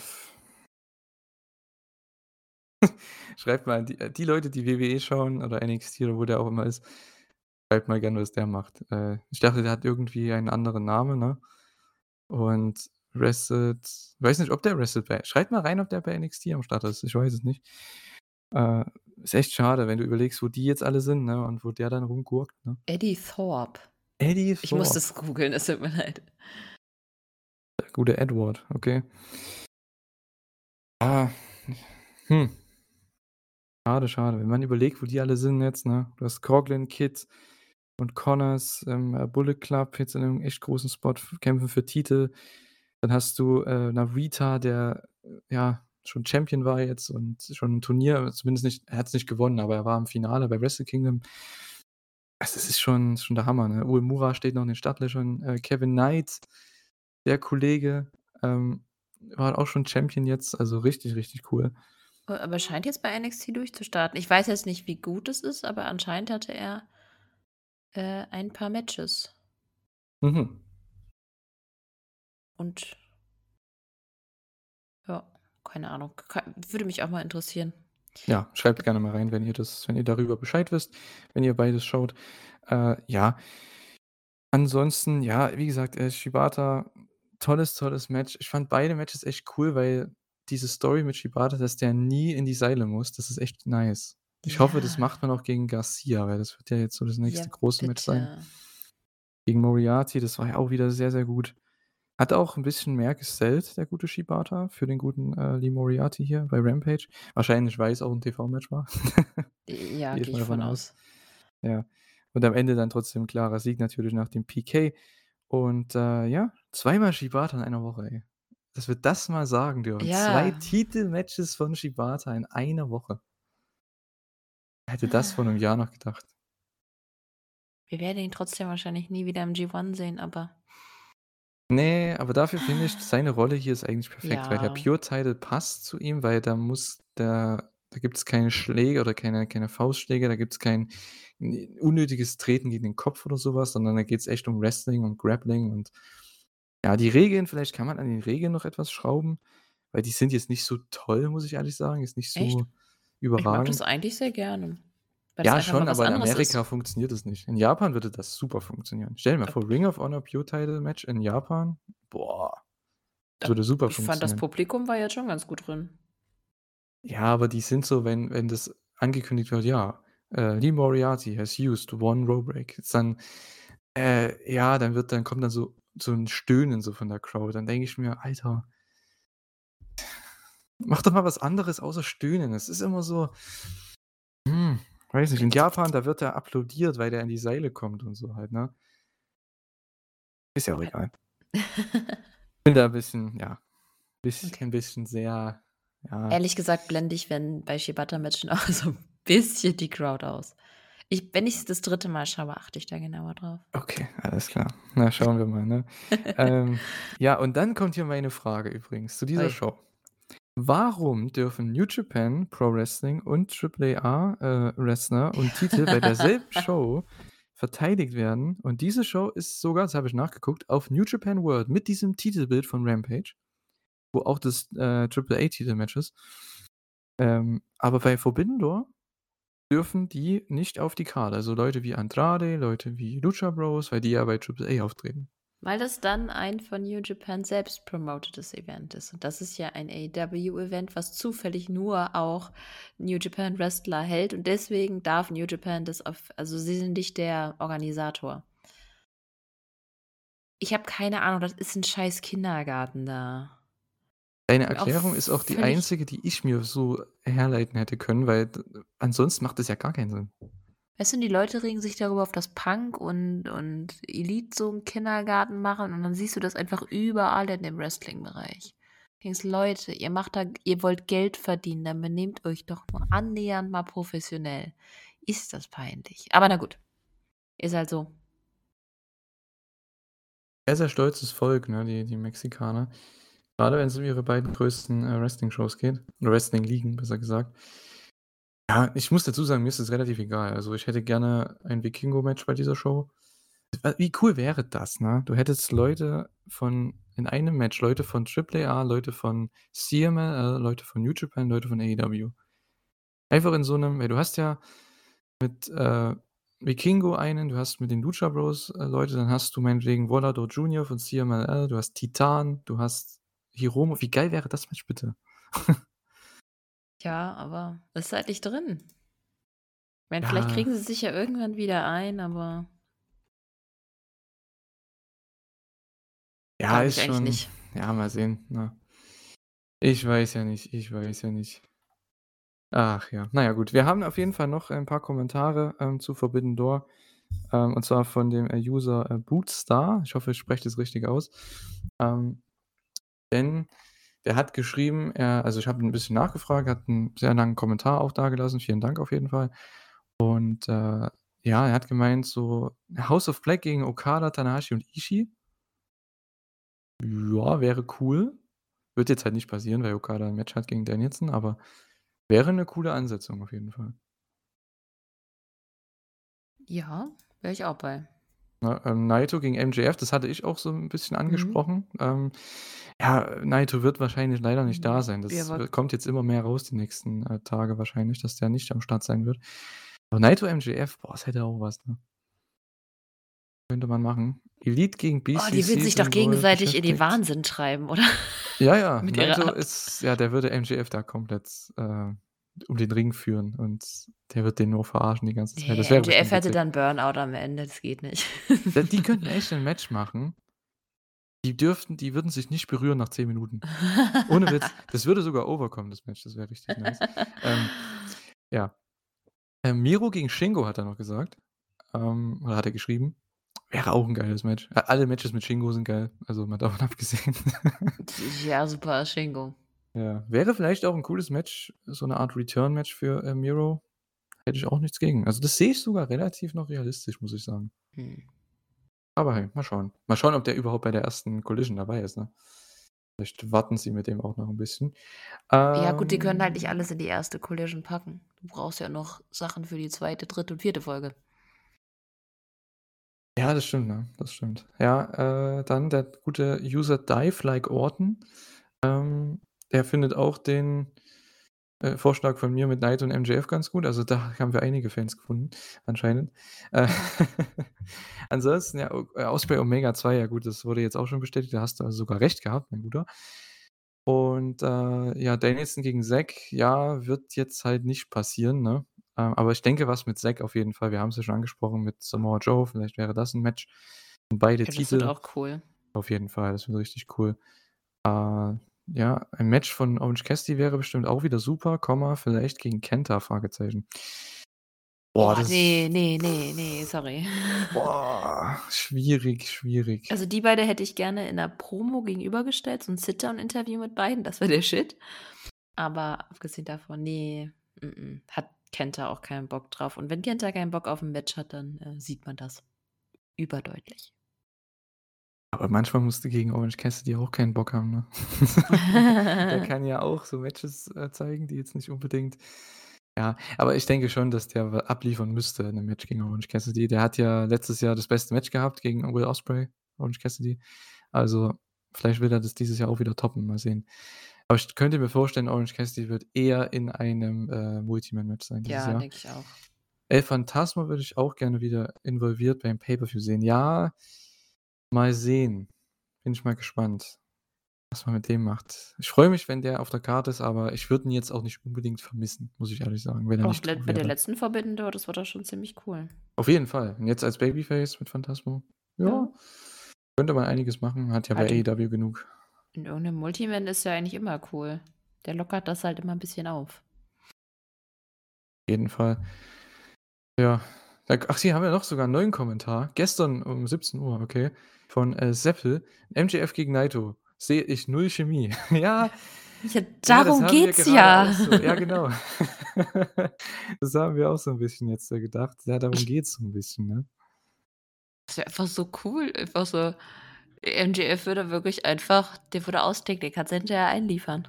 Schreibt mal, die Leute, die WWE schauen oder NXT oder wo der auch immer ist, schreibt mal gerne, was der macht. Ich dachte, der hat irgendwie einen anderen Namen, ne? Und wrestelt, weiß nicht, ob der wrestelt bei, schreibt mal rein, ob der bei NXT am Start ist, ich weiß es nicht. Ist echt schade, wenn du überlegst, wo die jetzt alle sind, ne, und wo der dann rumgurkt, ne. Eddie Thorpe. Ich musste es googeln, es tut mir leid. Der gute Edward, okay. Schade, wenn man überlegt, wo die alle sind jetzt, ne, du hast Coughlin, Kid und Connors, Bullet Club jetzt in einem echt großen Spot, kämpfen für Titel. Dann hast du Narita, der ja schon Champion war jetzt und schon ein Turnier, zumindest nicht, er hat es nicht gewonnen, aber er war im Finale bei Wrestle Kingdom. Also das ist schon der Hammer, ne? Uemura steht noch in den Startlöchern. Kevin Knight, der Kollege, war auch schon Champion jetzt, also richtig, richtig cool. Aber scheint jetzt bei NXT durchzustarten. Ich weiß jetzt nicht, wie gut es ist, aber anscheinend hatte er ein paar Matches. Mhm. Und ja, keine Ahnung. Würde mich auch mal interessieren. Ja, schreibt gerne mal rein, wenn ihr darüber Bescheid wisst, wenn ihr beides schaut. Ja. Ansonsten, ja, wie gesagt, Shibata, tolles Match. Ich fand beide Matches echt cool, weil diese Story mit Shibata, dass der nie in die Seile muss, das ist echt nice. Ich hoffe, das macht man auch gegen Garcia, weil das wird ja jetzt so das nächste große Match sein. Gegen Moriarty, das war ja auch wieder sehr, sehr gut. Hat auch ein bisschen mehr gesellt, der gute Shibata, für den guten Lee Moriarty hier bei Rampage. Wahrscheinlich, weil es auch ein TV-Match war. Ja, gehe ich davon aus. Ja, und am Ende dann trotzdem klarer Sieg natürlich nach dem PK. Und ja, 2-mal Shibata in einer Woche, ey. Dass wir das mal sagen dürfen. Ja. 2 Titel-Matches von Shibata in einer Woche. Hätte das vor einem Jahr noch gedacht. Wir werden ihn trotzdem wahrscheinlich nie wieder im G1 sehen, aber... Nee, aber dafür finde ich, seine Rolle hier ist eigentlich perfekt, ja, weil der Pure-Title passt zu ihm, weil da gibt es keine Schläge oder keine Faustschläge, da gibt es kein unnötiges Treten gegen den Kopf oder sowas, sondern da geht es echt um Wrestling und Grappling und ja, die Regeln, vielleicht kann man an den Regeln noch etwas schrauben, weil die sind jetzt nicht so toll, muss ich ehrlich sagen, ist nicht so... Echt? Überragend. Ich mag das eigentlich sehr gerne. Ja, schon, aber in Amerika funktioniert es nicht. In Japan würde das super funktionieren. Stell dir mal vor, Ring of Honor Pure Title Match in Japan. Boah. Würde super Ich fand, das funktionieren. Publikum war jetzt schon ganz gut drin. Ja, aber die sind so, wenn das angekündigt wird, ja, Lee Moriarty has used one row break. Ist dann, ja, dann kommt dann so ein Stöhnen so von der Crowd. Dann denke ich mir, Alter, mach doch mal was anderes außer Stöhnen. Es ist immer so, hm, weiß nicht, in Japan, da wird der applaudiert, weil der an die Seile kommt und so halt, ne? Ist ja auch Ja. egal. Bin da ein bisschen, ja, Okay. ein bisschen sehr, ja, Ehrlich gesagt blende ich, wenn bei Shibata-Matchen auch so ein bisschen die Crowd aus. Wenn ich es das 3. Mal schaue, achte ich da genauer drauf. okay, alles klar. Na, schauen wir mal, ne? Ähm, Ja, und dann kommt hier meine Frage übrigens zu dieser Oi. Show. Warum dürfen New Japan Pro Wrestling und AAA Wrestler und Titel bei derselben Show verteidigt werden? Und diese Show ist sogar, das habe ich nachgeguckt, auf New Japan World mit diesem Titelbild von Rampage, wo auch das AAA-Titel-Match ist. Aber bei Forbidden Door dürfen die nicht auf die Karte. Also Leute wie Andrade, Leute wie Lucha Bros, weil die ja bei AAA auftreten. Weil das dann ein von New Japan selbst promotetes Event ist. Und das ist ja ein AEW-Event, was zufällig nur auch New Japan Wrestler hält. Und deswegen darf New Japan das also sie sind nicht der Organisator. Ich habe keine Ahnung, das ist ein scheiß Kindergarten da. Deine Mir auch Erklärung ist auch die völlig. einzige, die ich mir so herleiten hätte können, weil ansonsten macht das ja gar keinen Sinn. Weißt du, die Leute regen sich darüber auf, dass Punk und Elite so einen Kindergarten machen und dann siehst du das einfach überall in dem Wrestling-Bereich. Denkst, Leute, ihr wollt Geld verdienen, dann benehmt euch doch nur annähernd mal professionell. Ist das peinlich. Aber na gut, ist halt so. Sehr, sehr stolzes Volk, ne, die Mexikaner. Gerade wenn es um ihre beiden größten Wrestling-Shows geht. Oder Wrestling-Ligen, besser gesagt. Ja, ich muss dazu sagen, mir ist es relativ egal. Also ich hätte gerne ein Vikingo-Match bei dieser Show. Wie cool wäre das, ne? Du hättest Leute in einem Match, Leute von AAA, Leute von CML, Leute von New Japan, Leute von AEW. Einfach in so einem, weil du hast ja mit Vikingo einen, du hast mit den Lucha Bros Leute, dann hast du meinetwegen Volador Jr. von CMLL, du hast Titan, du hast Hiromu. Wie geil wäre das Match bitte? Ja, aber es ist halt nicht drin. Ich meine, vielleicht Ja, kriegen sie sich ja irgendwann wieder ein, aber ja, glaube ich ist eigentlich schon, nicht. ja, mal sehen. Na. Ich weiß ja nicht. Ach ja, naja gut, wir haben auf jeden Fall noch ein paar Kommentare zu Forbidden Door. Und zwar von dem User Bootstar. Ich hoffe, ich spreche das richtig aus. Ähm, Denn der hat geschrieben, also ich habe ein bisschen nachgefragt, hat einen sehr langen Kommentar auch dagelassen. Vielen Dank auf jeden Fall. Und ja, er hat gemeint, so House of Black gegen Okada, Tanahashi und Ishii. Ja, wäre cool. Wird jetzt halt nicht passieren, weil Okada ein Match hat gegen Danielson, aber wäre eine coole Ansetzung auf jeden Fall. Ja, wäre ich auch bei. Ne, Naito gegen MJF, das hatte ich auch so ein bisschen Mhm. angesprochen. Ja, Naito wird wahrscheinlich leider nicht da sein. Ja, Das aber kommt jetzt immer mehr raus die nächsten Tage wahrscheinlich, dass der nicht am Start sein wird. Aber Naito MJF, boah, das hätte auch was, ne? Könnte man machen. Elite gegen Die würden BCC sich doch sind wohl gegenseitig in den beschäftigt. Wahnsinn treiben, oder? Ja, Mit ihrer Naito Art. ist, ja, der würde MJF da komplett um den Ring führen und der wird den nur verarschen die ganze Zeit. Nee, Das wäre MJF bestimmt hätte witzig. dann Burnout am Ende, das geht nicht. Die könnten echt ein Match machen. Die würden sich nicht berühren nach 10 Minuten. Ohne Witz. Das würde sogar overkommen, das Match. Das wäre richtig nice. Ähm, Ja. Miro gegen Shingo hat er noch gesagt. Oder hat er geschrieben. Wäre auch ein geiles Match. Alle Matches mit Shingo sind geil. Also mal davon abgesehen. Ja, super, Shingo. Ja. Wäre vielleicht auch ein cooles Match. So eine Art Return-Match für Miro. Hätte ich auch nichts gegen. Also das sehe ich sogar relativ noch realistisch, muss ich sagen. Hm. Aber hey, mal schauen. Mal schauen, ob der überhaupt bei der ersten Collision dabei ist, ne? Vielleicht warten sie mit dem auch noch ein bisschen. Ja, gut, die können halt nicht Ähm, alles in die erste Collision packen. Du brauchst ja noch Sachen für die zweite, dritte und vierte Folge. Ja, das stimmt, ne? Das stimmt. Ja, dann der gute User Dive Like Orton. Ähm, Der findet auch den. Vorschlag von mir mit Knight und MJF ganz gut. Also da haben wir einige Fans gefunden, anscheinend. Ansonsten, ja, Osprey Omega 2, ja gut, das wurde jetzt auch schon bestätigt. Da hast du also sogar recht gehabt, mein Guter. Und ja, Danielson gegen Zack, ja, wird jetzt halt nicht passieren, ne? Aber ich denke, was mit Zack auf jeden Fall. Wir haben es ja schon angesprochen mit Samoa Joe. Vielleicht wäre das ein Match. Und beide Titel. Das wird auch cool. Auf jeden Fall, das wird richtig cool. Ja, ein Match von Orange Cassidy wäre bestimmt auch wieder super, vielleicht gegen Kenta, Fragezeichen. Boah, das nee, sorry. Boah, schwierig. Also die beiden hätte ich gerne in einer Promo gegenübergestellt, so ein Sit-Down-Interview mit beiden, das wäre der Shit. Aber abgesehen davon, nee, hat Kenta auch keinen Bock drauf. Und wenn Kenta keinen Bock auf ein Match hat, dann sieht man das überdeutlich. Aber manchmal musst du gegen Orange Cassidy auch keinen Bock haben, ne? Der kann ja auch so Matches zeigen, die jetzt nicht unbedingt... Ja, aber ich denke schon, dass der abliefern müsste in einem Match gegen Orange Cassidy. Der hat ja letztes Jahr das beste Match gehabt gegen Will Ospreay, Orange Cassidy. Also vielleicht will er das dieses Jahr auch wieder toppen, mal sehen. Aber ich könnte mir vorstellen, Orange Cassidy wird eher in einem Multiman-Match sein dieses Jahr. Ja, denke ich auch. El Phantasma würde ich auch gerne wieder involviert beim Pay-Per-View sehen. Ja... Mal sehen. Bin ich mal gespannt, was man mit dem macht. Ich freue mich, wenn der auf der Karte ist, aber ich würde ihn jetzt auch nicht unbedingt vermissen, muss ich ehrlich sagen. Wenn er nicht bei der letzten Forbidden Door, das war doch schon ziemlich cool. Auf jeden Fall. Und jetzt als Babyface mit Phantasmo. Ja. Könnte man einiges machen. Hat ja bei AEW genug. In irgendeinem Multiman ist ja eigentlich immer cool. Der lockert das halt immer ein bisschen auf. Auf jeden Fall. Ja. Ach, sie haben ja noch sogar einen neuen Kommentar. Gestern um 17 Uhr, okay, von Seppel. MJF gegen Naito. Sehe ich null Chemie. Ja. Ja, darum geht's ja. So. Ja, genau. Das haben wir auch so ein bisschen jetzt gedacht. Ja, darum geht's so ein bisschen, ne? Das wäre einfach so cool. Einfach so, MJF würde wirklich einfach, der würde austecken, der kann es hinterher einliefern.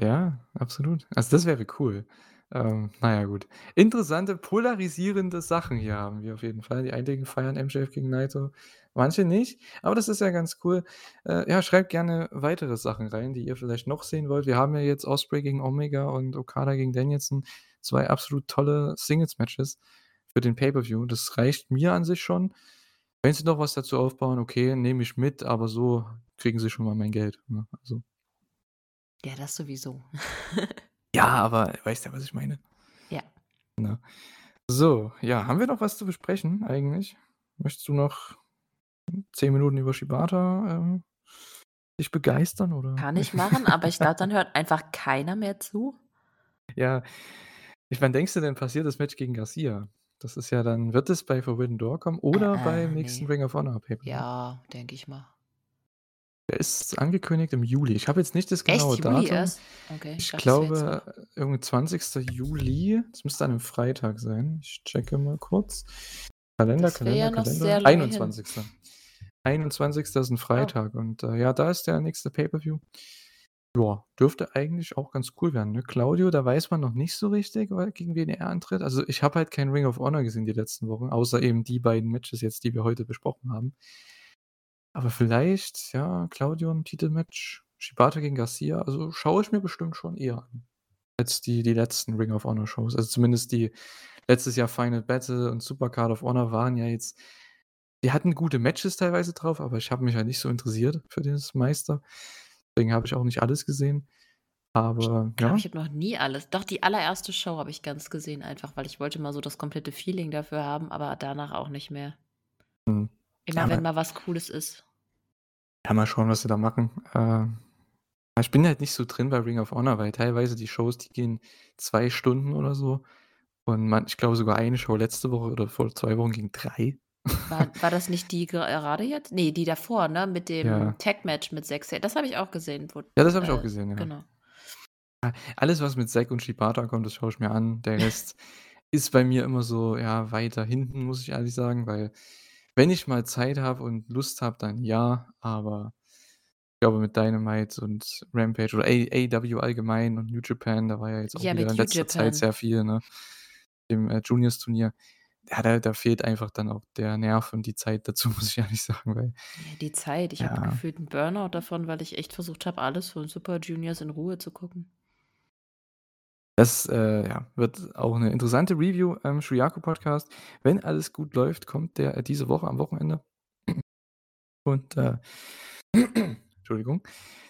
Ja, absolut. Also das wäre cool. Naja, gut. Interessante, polarisierende Sachen hier haben wir auf jeden Fall. Die einigen feiern MJF gegen Naito, manche nicht. Aber das ist ja ganz cool. Ja, schreibt gerne weitere Sachen rein, die ihr vielleicht noch sehen wollt. Wir haben ja jetzt Ospreay gegen Omega und Okada gegen Danielson. 2 absolut tolle Singles-Matches für den Pay-Per-View. Das reicht mir an sich schon. Wenn sie noch was dazu aufbauen, okay, nehme ich mit, aber so kriegen sie schon mal mein Geld. Ne? Also. Ja, das sowieso. Ja, aber weißt du, was ich meine? Ja. Na. So, ja, haben wir noch was zu besprechen eigentlich? Möchtest du noch 10 Minuten über Shibata dich begeistern? Oder? Kann ich machen, aber ich glaube, dann hört einfach keiner mehr zu. Ja, wann denkst du denn, passiert das Match gegen Garcia? Das ist ja dann, wird es bei Forbidden Door kommen oder beim nächsten Ring of Honor Paper? Ja, denke ich mal. Der ist angekündigt im Juli. Ich habe jetzt nicht das genaue Datum. Okay, ich glaube, irgendwie 20. Juli. Das müsste an einem Freitag sein. Ich checke mal kurz. Kalender. 21. 21. ist ein Freitag. Und ja, da ist der nächste Pay-Per-View. Ja, dürfte eigentlich auch ganz cool werden. Ne? Claudio, da weiß man noch nicht so richtig, gegen wen er antritt. Also ich habe halt kein Ring of Honor gesehen die letzten Wochen, außer eben die beiden Matches jetzt, die wir heute besprochen haben. Aber vielleicht, ja, Claudio im Titelmatch, Shibata gegen Garcia, also schaue ich mir bestimmt schon eher an. Als die letzten Ring of Honor Shows, also zumindest die letztes Jahr Final Battle und Supercard of Honor waren ja jetzt, die hatten gute Matches teilweise drauf, aber ich habe mich halt nicht so interessiert für dieses Meister. Deswegen habe ich auch nicht alles gesehen. Aber ich glaube, ich habe noch nie alles. Doch, die allererste Show habe ich ganz gesehen, einfach, weil ich wollte mal so das komplette Feeling dafür haben, aber danach auch nicht mehr. Hm. Immer wenn mal was Cooles ist. Ja, mal schauen, was sie da machen. Ich bin halt nicht so drin bei Ring of Honor, weil teilweise die Shows, die gehen 2 Stunden oder so. Und ich glaube sogar eine Show letzte Woche oder vor 2 Wochen ging 3. War das nicht die gerade jetzt? Nee, die davor, ne? Mit dem Tag-Match mit Zack. Das habe ich auch gesehen. Das habe ich auch gesehen, ja. Genau. Alles, was mit Zack und Shibata kommt, das schaue ich mir an. Der Rest ist bei mir immer so, ja, weiter hinten, muss ich ehrlich sagen, weil wenn ich mal Zeit habe und Lust habe, dann ja, aber ich glaube mit Dynamite und Rampage oder AEW allgemein und New Japan, da war ja jetzt auch wieder in letzter Zeit sehr viel, ne? Im Juniors-Turnier, ja, da fehlt einfach dann auch der Nerv und die Zeit dazu, muss ich ehrlich sagen. Weil, ja, die Zeit, ich habe gefühlt einen Burnout davon, weil ich echt versucht habe, alles von Super Juniors in Ruhe zu gucken. Das ja, wird auch eine interessante Review im Shuyaku-Podcast. Wenn alles gut läuft, kommt der diese Woche am Wochenende. Und Entschuldigung.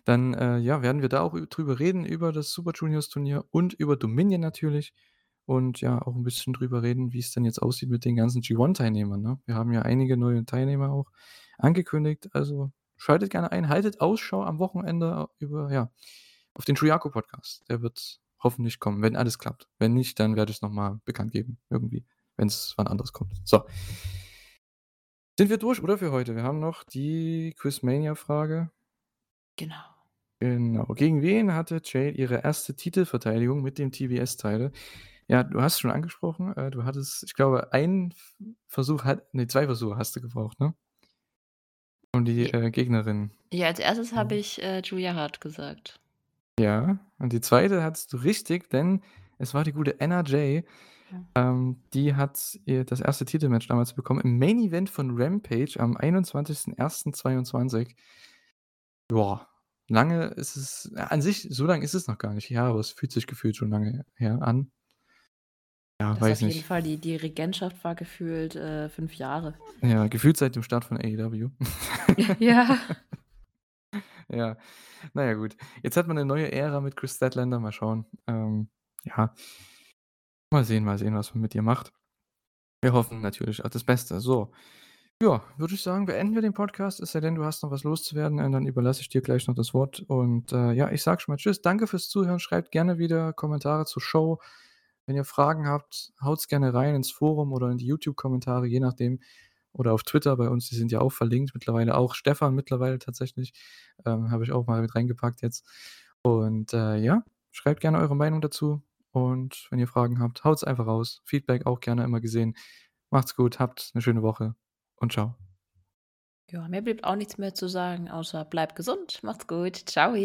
Dann ja, werden wir da auch drüber reden, über das Super Juniors Turnier und über Dominion natürlich. Und ja, auch ein bisschen drüber reden, wie es denn jetzt aussieht mit den ganzen G1-Teilnehmern. Ne? Wir haben ja einige neue Teilnehmer auch angekündigt. Also schaltet gerne ein, haltet Ausschau am Wochenende über, ja, auf den Shuyaku-Podcast. Der wird hoffentlich kommen, wenn alles klappt. Wenn nicht, dann werde ich es nochmal bekannt geben, irgendwie, wenn es wann anderes kommt. So. Sind wir durch, oder, für heute? Wir haben noch die Quizmania-Frage. Genau. Genau. Gegen wen hatte Jade ihre erste Titelverteidigung mit dem TBS-Title? Ja, du hast schon angesprochen. Du hattest, ich glaube, zwei Versuche hast du gebraucht, ne? Um die Gegnerin. Ja, als erstes habe ich Julia Hart gesagt. Ja, und die zweite hattest du richtig, denn es war die gute Anna Jay. Ja. Die hat ihr das erste Titelmatch damals bekommen im Main Event von Rampage am 21.01.22. Boah, lange ist es, an sich, so lange ist es noch gar nicht. Ja, aber es fühlt sich gefühlt schon lange her an. Ja, das weiß nicht. Auf jeden Fall, die Regentschaft war gefühlt 5 Jahre. Ja, gefühlt seit dem Start von AEW. Ja. Ja, naja gut. Jetzt hat man eine neue Ära mit Chris Statlander, mal schauen. Ja, mal sehen, was man mit ihr macht. Wir hoffen natürlich auch das Beste. So, ja, würde ich sagen, beenden wir den Podcast, es sei denn, du hast noch was loszuwerden, dann überlasse ich dir gleich noch das Wort. Und ja, ich sage schon mal tschüss, danke fürs Zuhören, schreibt gerne wieder Kommentare zur Show. Wenn ihr Fragen habt, haut's gerne rein ins Forum oder in die YouTube-Kommentare, je nachdem. Oder auf Twitter bei uns, die sind ja auch verlinkt mittlerweile, auch Stefan mittlerweile tatsächlich, habe ich auch mal mit reingepackt jetzt. Und ja, schreibt gerne eure Meinung dazu und wenn ihr Fragen habt, haut's einfach raus. Feedback auch gerne immer gesehen. Macht's gut, habt eine schöne Woche und ciao. Ja, mir bleibt auch nichts mehr zu sagen, außer bleibt gesund, macht's gut, ciao.